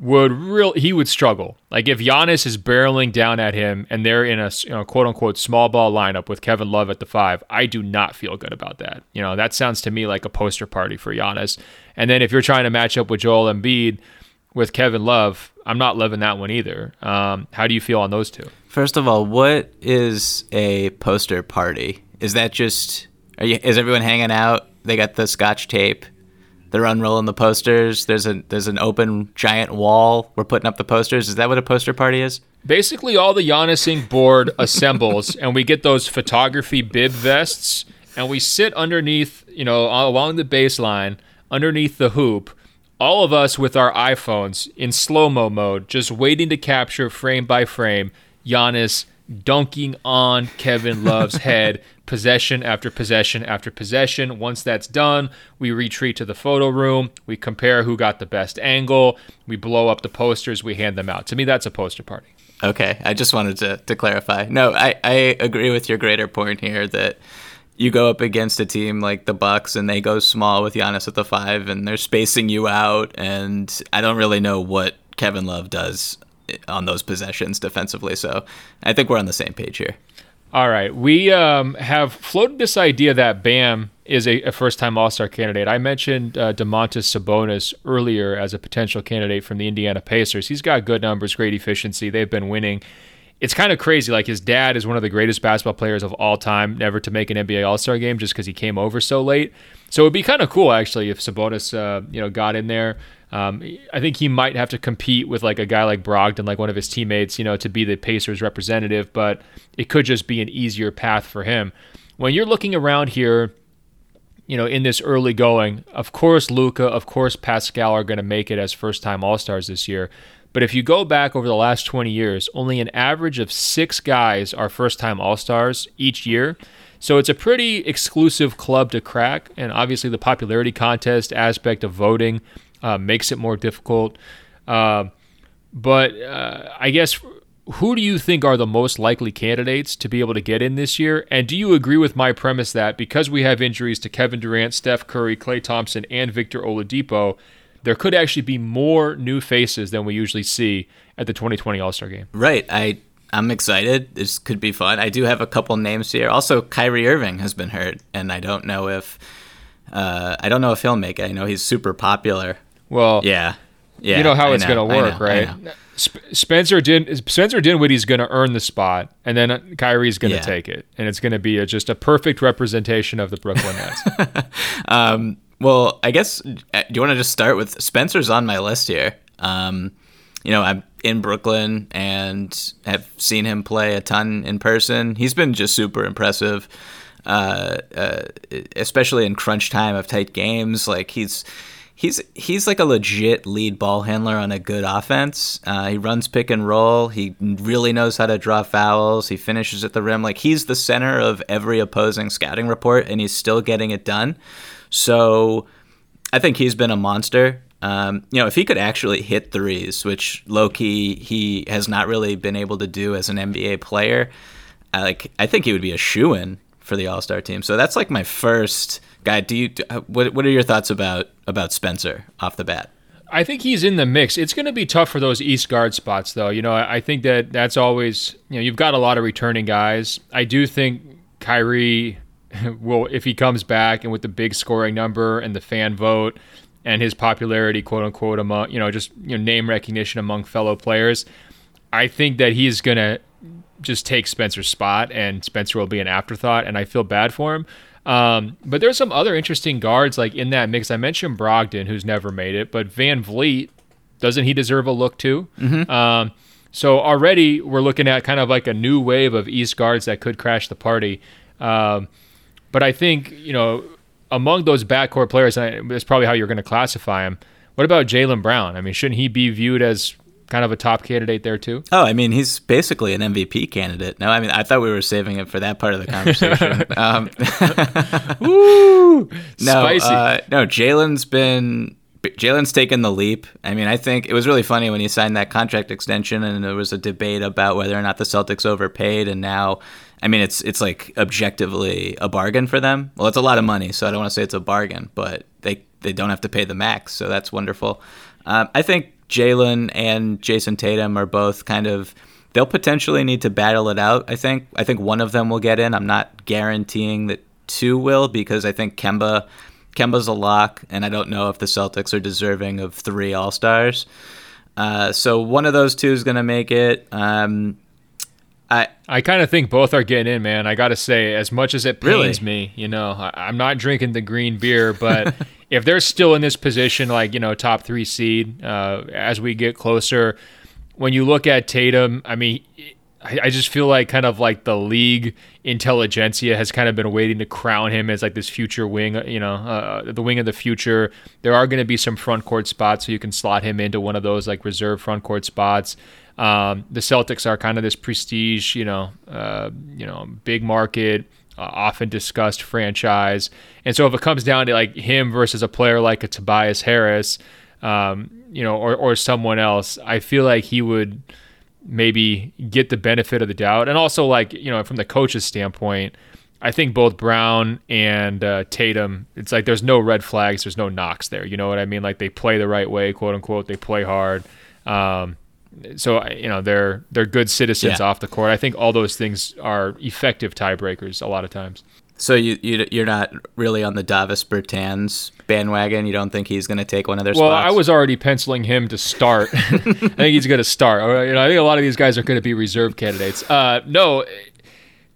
he would struggle. Like, if Giannis is barreling down at him and they're in a, you know, quote-unquote small ball lineup with Kevin Love at the five, I do not feel good about that. You know, that sounds to me like a poster party for Giannis. And then if you're trying to match up with Joel Embiid, with Kevin Love, I'm not loving that one either. How do you feel on those two? First of all, what is a poster party? Is that just, is everyone hanging out? They got the scotch tape. They're unrolling the posters. There's an open giant wall. We're putting up the posters. Is that what a poster party is? Basically, all the Giannis-ing board assembles, and we get those photography bib vests, and we sit underneath, you know, along the baseline, underneath the hoop, all of us with our iPhones in slow-mo mode, just waiting to capture frame by frame Giannis dunking on Kevin Love's head, possession after possession after possession. Once that's done, we retreat to the photo room. We compare who got the best angle. We blow up the posters. We hand them out. To me, that's a poster party. Okay. I just wanted to clarify. No, I agree with your greater point here that you go up against a team like the Bucks and they go small with Giannis at the 5 and they're spacing you out. And I don't really know what Kevin Love does on those possessions defensively. So I think we're on the same page here. All right. We have floated this idea that Bam is a first-time All-Star candidate. I mentioned Domantas Sabonis earlier as a potential candidate from the Indiana Pacers. He's got good numbers, great efficiency. They've been winning. It's kind of crazy. Like, his dad is one of the greatest basketball players of all time, never to make an NBA All-Star game just because he came over so late. So it'd be kind of cool, actually, if Sabonis got in there. I think he might have to compete with like a guy like Brogdon, like one of his teammates, to be the Pacers representative, but it could just be an easier path for him. When you're looking around here, in this early going, of course, Luka, of course, Pascal are going to make it as first-time All-Stars this year. But if you go back over the last 20 years, only an average of 6 guys are first-time All-Stars each year. So it's a pretty exclusive club to crack. And obviously the popularity contest aspect of voting makes it more difficult. But I guess, who do you think are the most likely candidates to be able to get in this year? And do you agree with my premise that because we have injuries to Kevin Durant, Steph Curry, Klay Thompson, and Victor Oladipo, there could actually be more new faces than we usually see at the 2020 All-Star Game? Right. I'm excited. This could be fun. I do have a couple names here. Also, Kyrie Irving has been hurt, and I don't know if he'll make it. I know he's super popular. Well, yeah, you know how it's going to work, right? Spencer Dinwiddie's going to earn the spot, and then Kyrie's going to take it, and it's going to be just a perfect representation of the Brooklyn Nets. Well, I guess, do you want to just start with Spencer's on my list here? I'm in Brooklyn and have seen him play a ton in person. He's been just super impressive. Especially in crunch time of tight games, like he's like a legit lead ball handler on a good offense. He runs pick and roll. He really knows how to draw fouls. He finishes at the rim. Like, he's the center of every opposing scouting report, and he's still getting it done. So I think he's been a monster. If he could actually hit threes, which low-key he has not really been able to do as an NBA player, I think he would be a shoo-in for the All-Star team. So that's like my first guy. What are your thoughts about Spencer off the bat? I think he's in the mix. It's going to be tough for those East guard spots, though. I think that's always, you've got a lot of returning guys. I do think Kyrie will, if he comes back and with the big scoring number and the fan vote and his popularity, quote unquote, among, name recognition among fellow players, I think that he's going to just take Spencer's spot, and Spencer will be an afterthought, and I feel bad for him. But there's some other interesting guards like in that mix. I mentioned Brogdon, who's never made it, but VanVleet, doesn't he deserve a look too? Mm-hmm. So already we're looking at kind of like a new wave of East guards that could crash the party. But I think, among those backcourt players, that's probably how you're going to classify him. What about Jaylen Brown? I mean, shouldn't he be viewed as kind of a top candidate there too? Oh, I mean, he's basically an MVP candidate. No, I mean, I thought we were saving it for that part of the conversation. Woo! Spicy. No, Jaylen's taken the leap. I mean, I think it was really funny when he signed that contract extension, and there was a debate about whether or not the Celtics overpaid, and now, I mean, it's like objectively a bargain for them. Well, it's a lot of money, so I don't want to say it's a bargain, but they don't have to pay the max, so that's wonderful. I think Jaylen and Jason Tatum are both kind of, they'll potentially need to battle it out. I think one of them will get in. I'm not guaranteeing that two will, because I think Kemba's a lock, and I don't know if the Celtics are deserving of 3 All-Stars. So one of those two is going to make it. I kind of think both are getting in, man. I got to say, as much as it pains me, I'm not drinking the green beer, but if they're still in this position, like, top 3 seed, as we get closer, when you look at Tatum, I mean, I just feel like kind of like the league intelligentsia has kind of been waiting to crown him as like this future wing, you know, the wing of the future. There are going to be some front court spots, so you can slot him into one of those like reserve front court spots. The Celtics are kind of this prestige, big market, often discussed franchise. And so if it comes down to like him versus a player like a Tobias Harris, or someone else, I feel like he would maybe get the benefit of the doubt. And also, like, you know, from the coach's standpoint, I think both Brown and Tatum, it's like there's no red flags, there's no knocks there. You know what I mean? Like, they play the right way, quote unquote. They play hard. So, you know, they're good citizens off the court. I think all those things are effective tiebreakers a lot of times. So you're not really on the Davis Bertans bandwagon? You don't think he's going to take one of their spots? Well, I was already penciling him to start. I think he's going to start. I think a lot of these guys are going to be reserve candidates. No,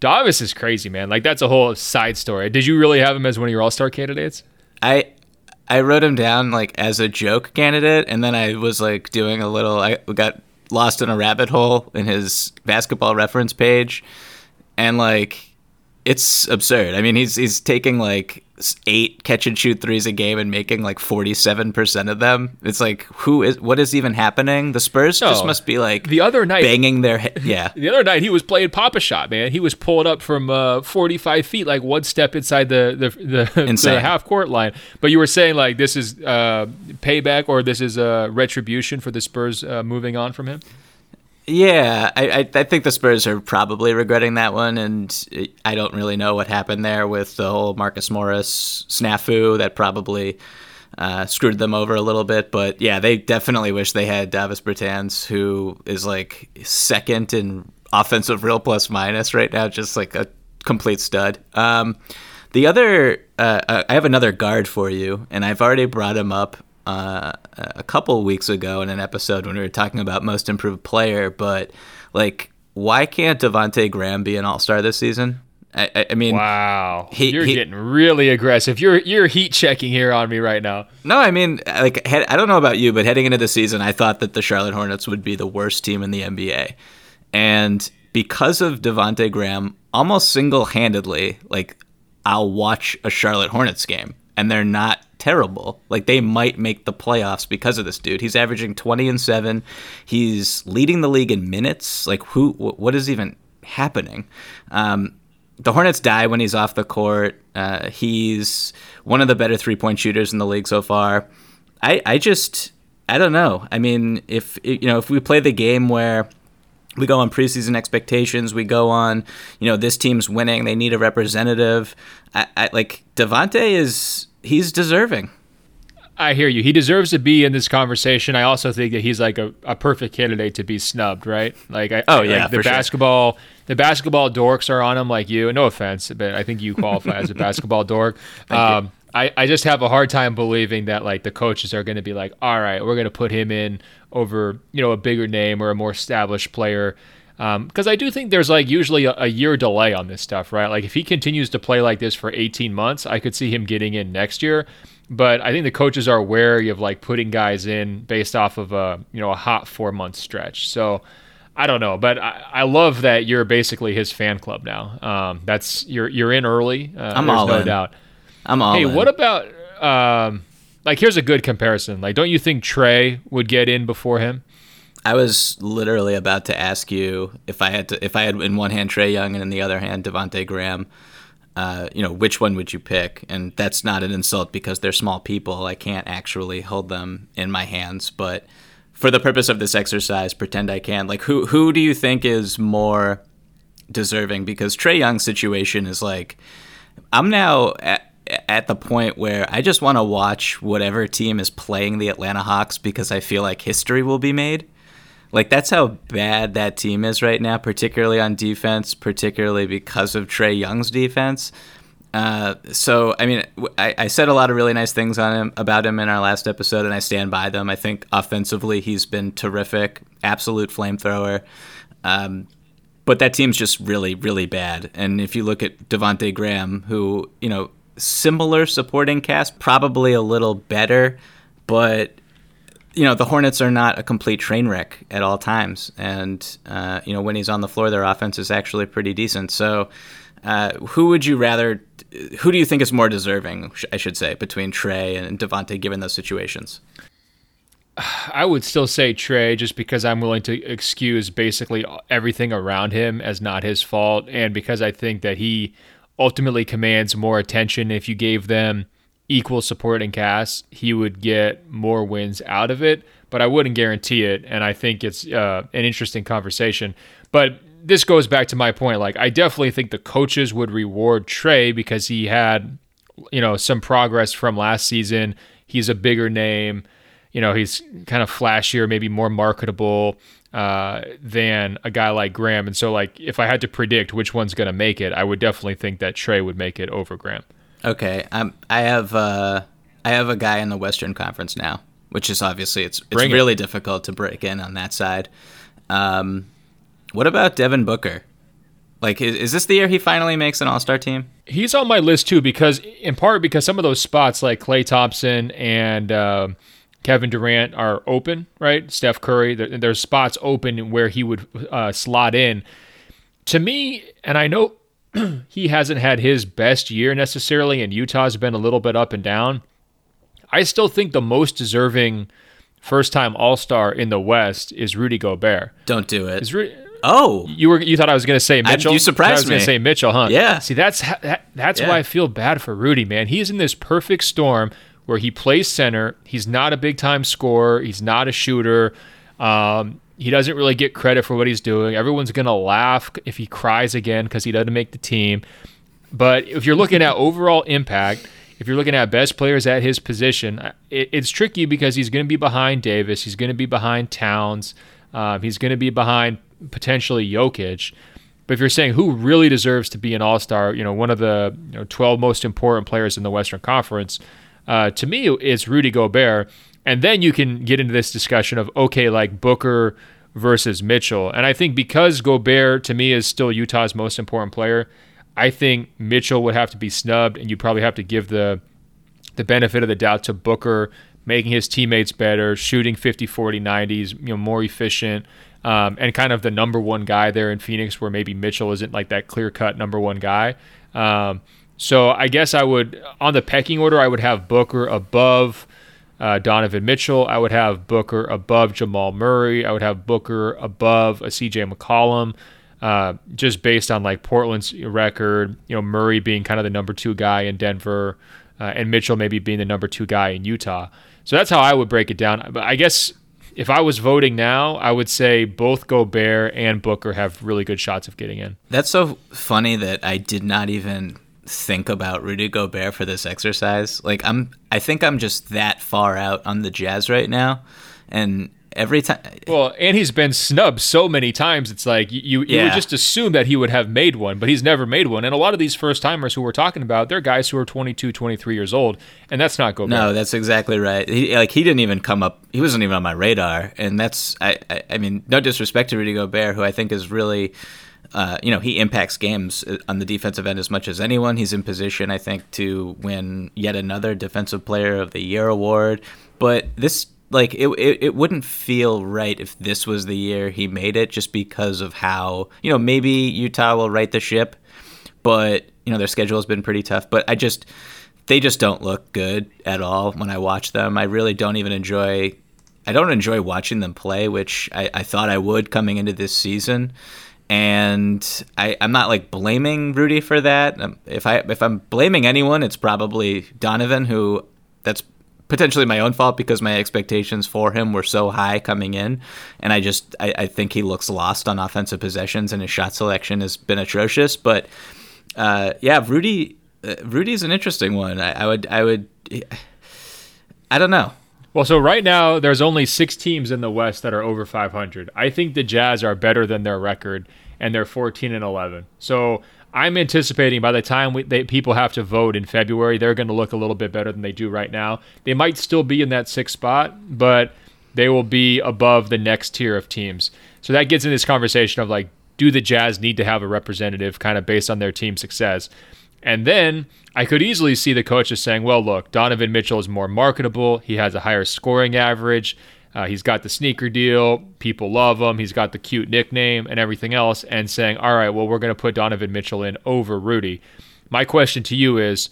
Davis is crazy, man. Like, that's a whole side story. Did you really have him as one of your all-star candidates? I wrote him down, like, as a joke candidate, and then I was, like, doing a little... I got lost in a rabbit hole in his basketball reference page, and, like... It's absurd. I mean, he's taking like 8 catch and shoot threes a game and making like 47% of them. It's like, what is even happening? The Spurs just must be like the other night banging their head. Yeah. The other night he was playing Papa Shot, man. He was pulling up from 45 feet, like one step inside the half court line. But you were saying like this is payback or this is retribution for the Spurs moving on from him? Yeah, I think the Spurs are probably regretting that one, and I don't really know what happened there with the whole Marcus Morris snafu that probably screwed them over a little bit. But yeah, they definitely wish they had Davis Bertans, who is like second in offensive real plus minus right now, just like a complete stud. The other, I have another guard for you, and I've already brought him up a couple weeks ago in an episode when we were talking about most improved player, but like, why can't Devontae Graham be an all-star this season? I mean, wow, you're getting really aggressive. You're heat checking here on me right now. No, I mean, like, I don't know about you, but heading into the season, I thought that the Charlotte Hornets would be the worst team in the NBA. And because of Devontae Graham, almost single-handedly, like, I'll watch a Charlotte Hornets game and they're not terrible. Like, they might make the playoffs because of this dude. He's averaging 20 and 7. He's leading the league in minutes. Like, what is even happening? The Hornets die when he's off the court. He's one of the better 3-point shooters in the league so far. I don't know. I mean, if we play the game where we go on preseason expectations, we go on, this team's winning, they need a representative. I like, Devontae is... He's deserving. I hear you. He deserves to be in this conversation. I also think that he's like a perfect candidate to be snubbed, right? Like, the basketball dorks are on him, like you. No offense, but I think you qualify as a basketball dork. I just have a hard time believing that like the coaches are going to be like, all right, we're going to put him in over a bigger name or a more established player. Because I do think there's like usually a year delay on this stuff, right? Like, if he continues to play like this for 18 months, I could see him getting in next year. But I think the coaches are wary of like putting guys in based off of a hot 4-month stretch. So I don't know, but I love that you're basically his fan club now. That's you're in early. I'm all in. No doubt. I'm all in. Hey, what about like, here's a good comparison. Like, don't you think Trae would get in before him? I was literally about to ask you if I had in one hand Trae Young and in the other hand Devontae Graham, which one would you pick? And that's not an insult because they're small people. I can't actually hold them in my hands, but for the purpose of this exercise, pretend I can. Like, who do you think is more deserving? Because Trae Young's situation is like, I'm now at the point where I just want to watch whatever team is playing the Atlanta Hawks because I feel like history will be made. Like, that's how bad that team is right now, particularly on defense, particularly because of Trae Young's defense. So, I mean, I said a lot of really nice things on him about him in our last episode, and I stand by them. I think offensively he's been terrific, absolute flamethrower. But that team's just really, really bad. And if you look at Devontae Graham, who, similar supporting cast, probably a little better, but you know, the Hornets are not a complete train wreck at all times. And, you know, when he's on the floor, their offense is actually pretty decent. So who do you think is more deserving, I should say, between Trae and Devontae, given those situations? I would still say Trae, just because I'm willing to excuse basically everything around him as not his fault, and because I think that he ultimately commands more attention. If you gave them equal supporting cast, he would get more wins out of it, but I wouldn't guarantee it, and I think it's an interesting conversation. But this goes back to my point. Like, I definitely think the coaches would reward Trae because he had, you know, some progress from last season. He's a bigger name. You know, he's kind of flashier, maybe more marketable than a guy like Graham. And so, like, if I had to predict which one's going to make it, I would definitely think that Trae would make it over Graham. Okay, I have a guy in the Western Conference now, which is obviously it's really difficult to break in on that side. What about Devin Booker? Like, is this the year he finally makes an all-star team? He's on my list too, because in part because some of those spots like Klay Thompson and Kevin Durant are open, right? Steph Curry, there's spots open where he would slot in. To me, and I know he hasn't had his best year necessarily, and Utah's been a little bit up and down, I still think the most deserving first-time All-Star in the West is Rudy Gobert. Don't do it. You thought I was going to say Mitchell? You surprised me. I was going to say Mitchell, huh? Yeah. See, that's why I feel bad for Rudy, man. He's in this perfect storm where he plays center. He's not a big-time scorer. He's not a shooter. He doesn't really get credit for what he's doing. Everyone's going to laugh if he cries again because he doesn't make the team. But if you're looking at overall impact, if you're looking at best players at his position, it's tricky because he's going to be behind Davis. He's going to be behind Towns. He's going to be behind potentially Jokic. But if you're saying who really deserves to be an all-star, you know, one of the 12 most important players in the Western Conference, to me, it's Rudy Gobert. And then you can get into this discussion of, okay, like Booker versus Mitchell. And I think because Gobert, to me, is still Utah's most important player, I think Mitchell would have to be snubbed, and you probably have to give the benefit of the doubt to Booker, making his teammates better, shooting 50, 40, 90s, more efficient, and kind of the number one guy there in Phoenix, where maybe Mitchell isn't like that clear-cut number one guy. So I guess I would, on the pecking order, I would have Booker above Donovan Mitchell. I would have Booker above Jamal Murray. I would have Booker above a CJ McCollum. Just based on like Portland's record, Murray being kind of the number two guy in Denver, and Mitchell maybe being the number two guy in Utah. So that's how I would break it down. But I guess if I was voting now, I would say both Gobert and Booker have really good shots of getting in. That's so funny that I did not even think about Rudy Gobert for this exercise. Like I think I'm just that far out on the Jazz right now, and every time. Well, and he's been snubbed so many times. It's like you would just assume that he would have made one, but he's never made one. And a lot of these first timers who we're talking about, they're guys who are 22, 23 years old, and that's not Gobert. No, that's exactly right. He didn't even come up. He wasn't even on my radar, and that's I mean, no disrespect to Rudy Gobert, who I think is really. He impacts games on the defensive end as much as anyone. He's in position, I think, to win yet another Defensive Player of the Year award. But this, like, it wouldn't feel right if this was the year he made it, just because of how, maybe Utah will right the ship, but, their schedule has been pretty tough. But they just don't look good at all when I watch them. I really don't even enjoy. I don't enjoy watching them play, which I thought I would coming into this season. And I'm not like blaming Rudy for that. If I'm blaming anyone, it's probably Donovan, who that's potentially my own fault because my expectations for him were so high coming in. And I think he looks lost on offensive possessions, and his shot selection has been atrocious. But Rudy's an interesting one. I don't know. Well, so right now, there's only 6 teams in the West that are over 500. I think the Jazz are better than their record, and they're 14-11. So I'm anticipating by the time people have to vote in February, they're going to look a little bit better than they do right now. They might still be in that 6th spot, but they will be above the next tier of teams. So that gets in this conversation of, like, do the Jazz need to have a representative kind of based on their team success? And then I could easily see the coaches saying, well, look, Donovan Mitchell is more marketable. He has a higher scoring average. He's got the sneaker deal. People love him. He's got the cute nickname and everything else, and saying, all right, well, we're going to put Donovan Mitchell in over Rudy. My question to you is,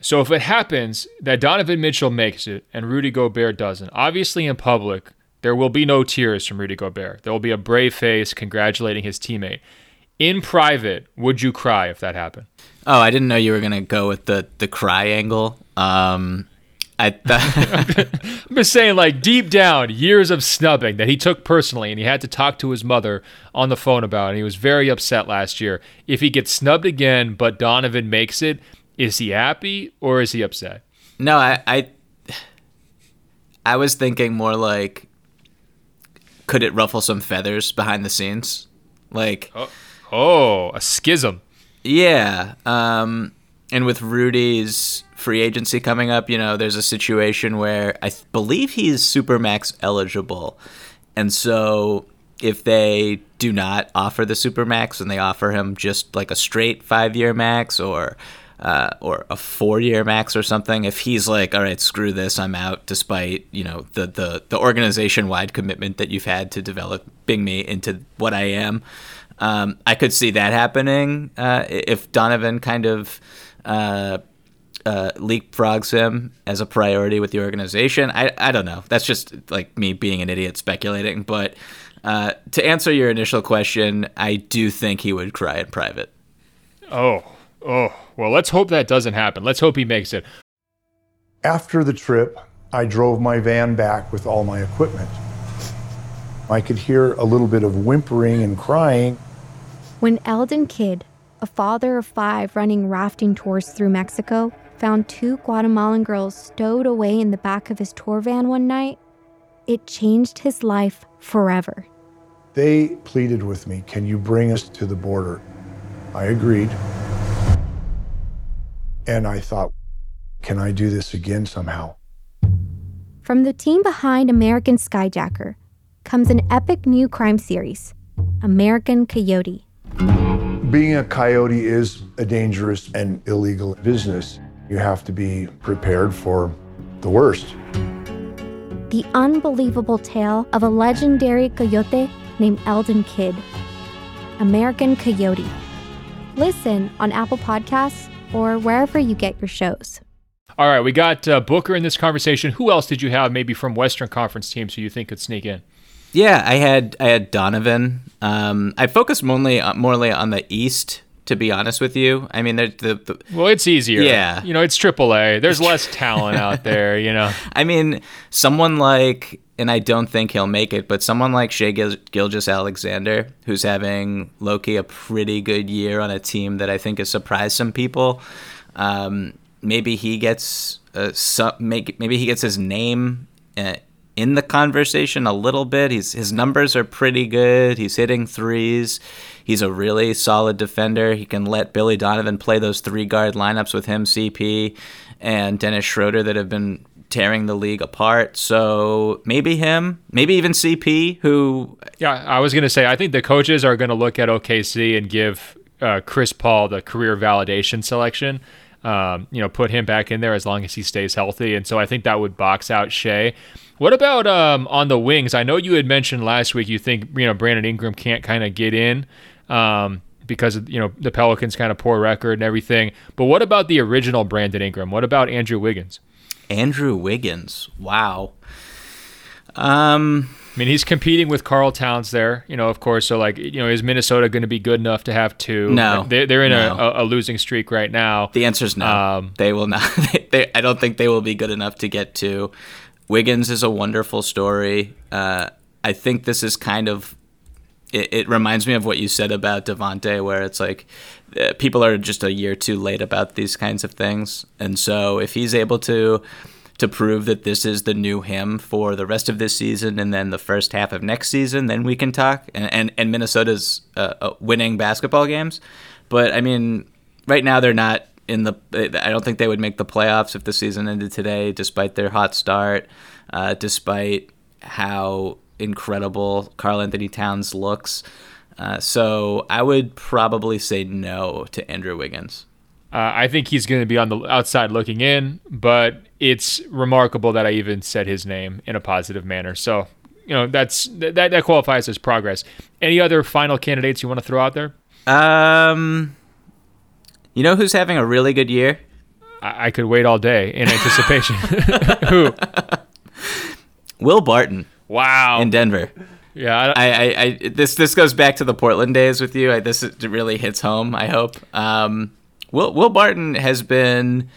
so if it happens that Donovan Mitchell makes it and Rudy Gobert doesn't, obviously in public, there will be no tears from Rudy Gobert. There will be a brave face congratulating his teammate. In private, would you cry if that happened? Oh, I didn't know you were going to go with the cry angle. I'm just saying, like, deep down, years of snubbing that he took personally and he had to talk to his mother on the phone about, and he was very upset last year. If he gets snubbed again but Donovan makes it, is he happy or is he upset? No, I was thinking more like, could it ruffle some feathers behind the scenes? Like, oh, a schism. Yeah. And with Rudy's free agency coming up, you know, there's a situation where I believe he's Supermax eligible. And so if they do not offer the Supermax and they offer him just like a straight 5-year max or a 4-year max or something, if he's like, all right, screw this, I'm out, despite, you know, the organization-wide commitment that you've had to developing me into what I am, I could see that happening if Donovan kind of leapfrogs him as a priority with the organization. I don't know. That's just like me being an idiot speculating. But to answer your initial question, I do think he would cry in private. Oh, well, let's hope that doesn't happen. Let's hope he makes it. After the trip, I drove my van back with all my equipment. I could hear a little bit of whimpering and crying. When Eldon Kidd, a father of 5 running rafting tours through Mexico, found 2 Guatemalan girls stowed away in the back of his tour van one night, it changed his life forever. They pleaded with me, can you bring us to the border? I agreed. And I thought, can I do this again somehow? From the team behind American Skyjacker comes an epic new crime series, American Coyote. Being a coyote is a dangerous and illegal business. You have to be prepared for the worst. The unbelievable tale of a legendary coyote named Eldon Kidd. American Coyote. Listen on Apple Podcasts or wherever you get your shows. All right, we got Booker in this conversation. Who else did you have, maybe from Western Conference teams, who you think could sneak in? Yeah, I had Donovan. I focused mainly on the East, to be honest with you. I mean, well, it's easier. Yeah, you know, it's AAA. There's less talent out there. You know, I mean, someone like, and I don't think he'll make it, but someone like Shai Gilgeous-Alexander, who's having low-key a pretty good year on a team that I think has surprised some people. Maybe he gets his name in the conversation a little bit. His numbers are pretty good. He's hitting threes. He's a really solid defender. He can let Billy Donovan play those three-guard lineups with him, CP, and Dennis Schroeder that have been tearing the league apart. So maybe him, maybe even CP, who... Yeah, I was going to say, I think the coaches are going to look at OKC and give Chris Paul the career validation selection. You know, put him back in there as long as he stays healthy. And so I think that would box out Shai. What about on the wings? I know you had mentioned last week you think, you know, Brandon Ingram can't kind of get in because of, you know, the Pelicans' kind of poor record and everything. But what about the original Brandon Ingram? What about Andrew Wiggins? Andrew Wiggins, wow. I mean, he's competing with Karl Towns there, you know, of course. So, like, you know, is Minnesota going to be good enough to have 2? No. Like, they're in a losing streak right now. The answer is no. They will not. I don't think they will be good enough to get 2. Wiggins is a wonderful story. I think this is kind of... It reminds me of what you said about Devontae, where it's like people are just a year too late about these kinds of things. And so if he's able to prove that this is the new him for the rest of this season and then the first half of next season, then we can talk. And Minnesota's winning basketball games. But, I mean, right now they're not in the – I don't think they would make the playoffs if the season ended today, despite their hot start, despite how – incredible Karl-Anthony Towns looks. So I would probably say no to Andrew Wiggins. I think he's going to be on the outside looking in, but it's remarkable that I even said his name in a positive manner. So, you know, that qualifies as progress. Any other final candidates you want to throw out there? You know who's having a really good year? I could wait all day in anticipation. Who? Will Barton. Wow. In Denver. Yeah, this goes back to the Portland days with you. This really hits home, I hope. Will Barton has been,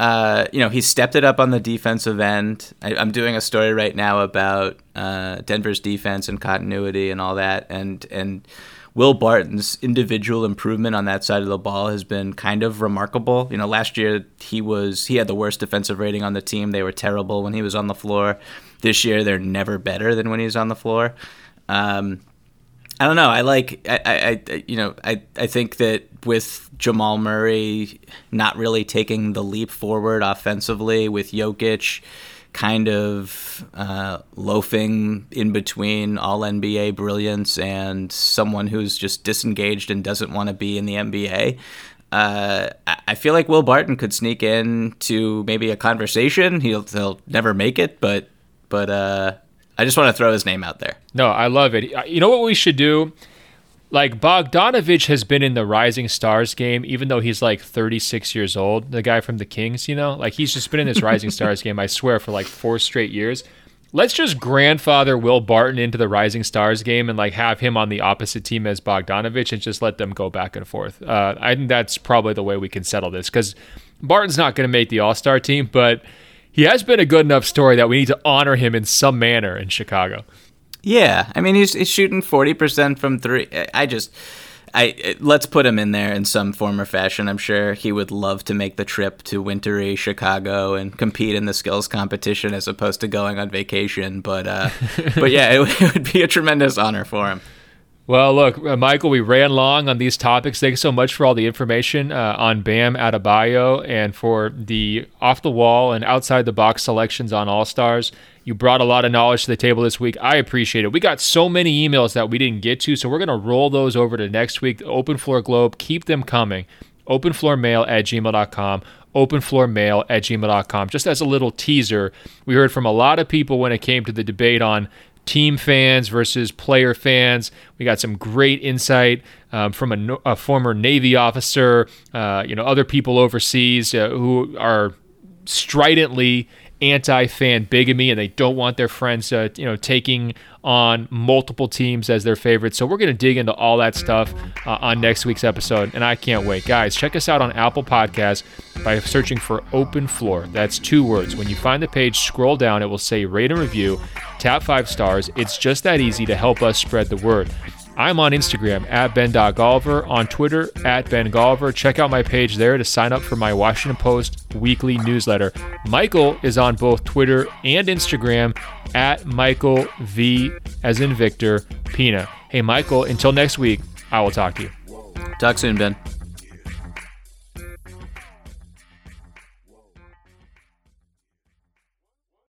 he's stepped it up on the defensive end. I'm doing a story right now about Denver's defense and continuity and all that, and Will Barton's individual improvement on that side of the ball has been kind of remarkable. You know, last year he had the worst defensive rating on the team. They were terrible when he was on the floor. This year, they're never better than when he's on the floor. I don't know. I think that with Jamal Murray not really taking the leap forward offensively, with Jokic kind of loafing in between all NBA brilliance and someone who's just disengaged and doesn't want to be in the NBA. I feel like Will Barton could sneak in to maybe a conversation. He'll never make it, but I just want to throw his name out there. No, I love it. You know what we should do? Like, Bogdanovich has been in the Rising Stars game, even though he's like 36 years old, the guy from the Kings, you know? Like, he's just been in this Rising Stars game, I swear, for like 4 straight years. Let's just grandfather Will Barton into the Rising Stars game and like have him on the opposite team as Bogdanovich and just let them go back and forth. I think that's probably the way we can settle this, because Barton's not going to make the All-Star team, but he has been a good enough story that we need to honor him in some manner in Chicago. Yeah, I mean, he's shooting 40% from three. Let's put him in there in some form or fashion. I'm sure he would love to make the trip to wintry Chicago and compete in the skills competition as opposed to going on vacation. But yeah, it would be a tremendous honor for him. Well, look, Michael, we ran long on these topics. Thanks so much for all the information on Bam Adebayo and for the off-the-wall and outside-the-box selections on All-Stars. You brought a lot of knowledge to the table this week. I appreciate it. We got so many emails that we didn't get to, so we're going to roll those over to next week. The Open Floor Globe, keep them coming. openfloormail@gmail.com. openfloormail@gmail.com. Just as a little teaser, we heard from a lot of people when it came to the debate on team fans versus player fans. We got some great insight from a former Navy officer, other people overseas who are stridently anti-fan bigamy, and they don't want their friends taking on multiple teams as their favorites. So we're going to dig into all that stuff on next week's episode, and I can't wait. Guys, check us out on Apple Podcasts by searching for Open Floor. That's 2 words. When you find the page, scroll down. It will say rate and review. Tap 5 stars. It's just that easy to help us spread the word. I'm on Instagram @ben.golliver, on Twitter @bengolliver. Check out my page there to sign up for my Washington Post weekly newsletter. Michael is on both Twitter and Instagram @MichaelV, as in Victor, Pina. Hey, Michael, until next week, I will talk to you. Talk soon, Ben.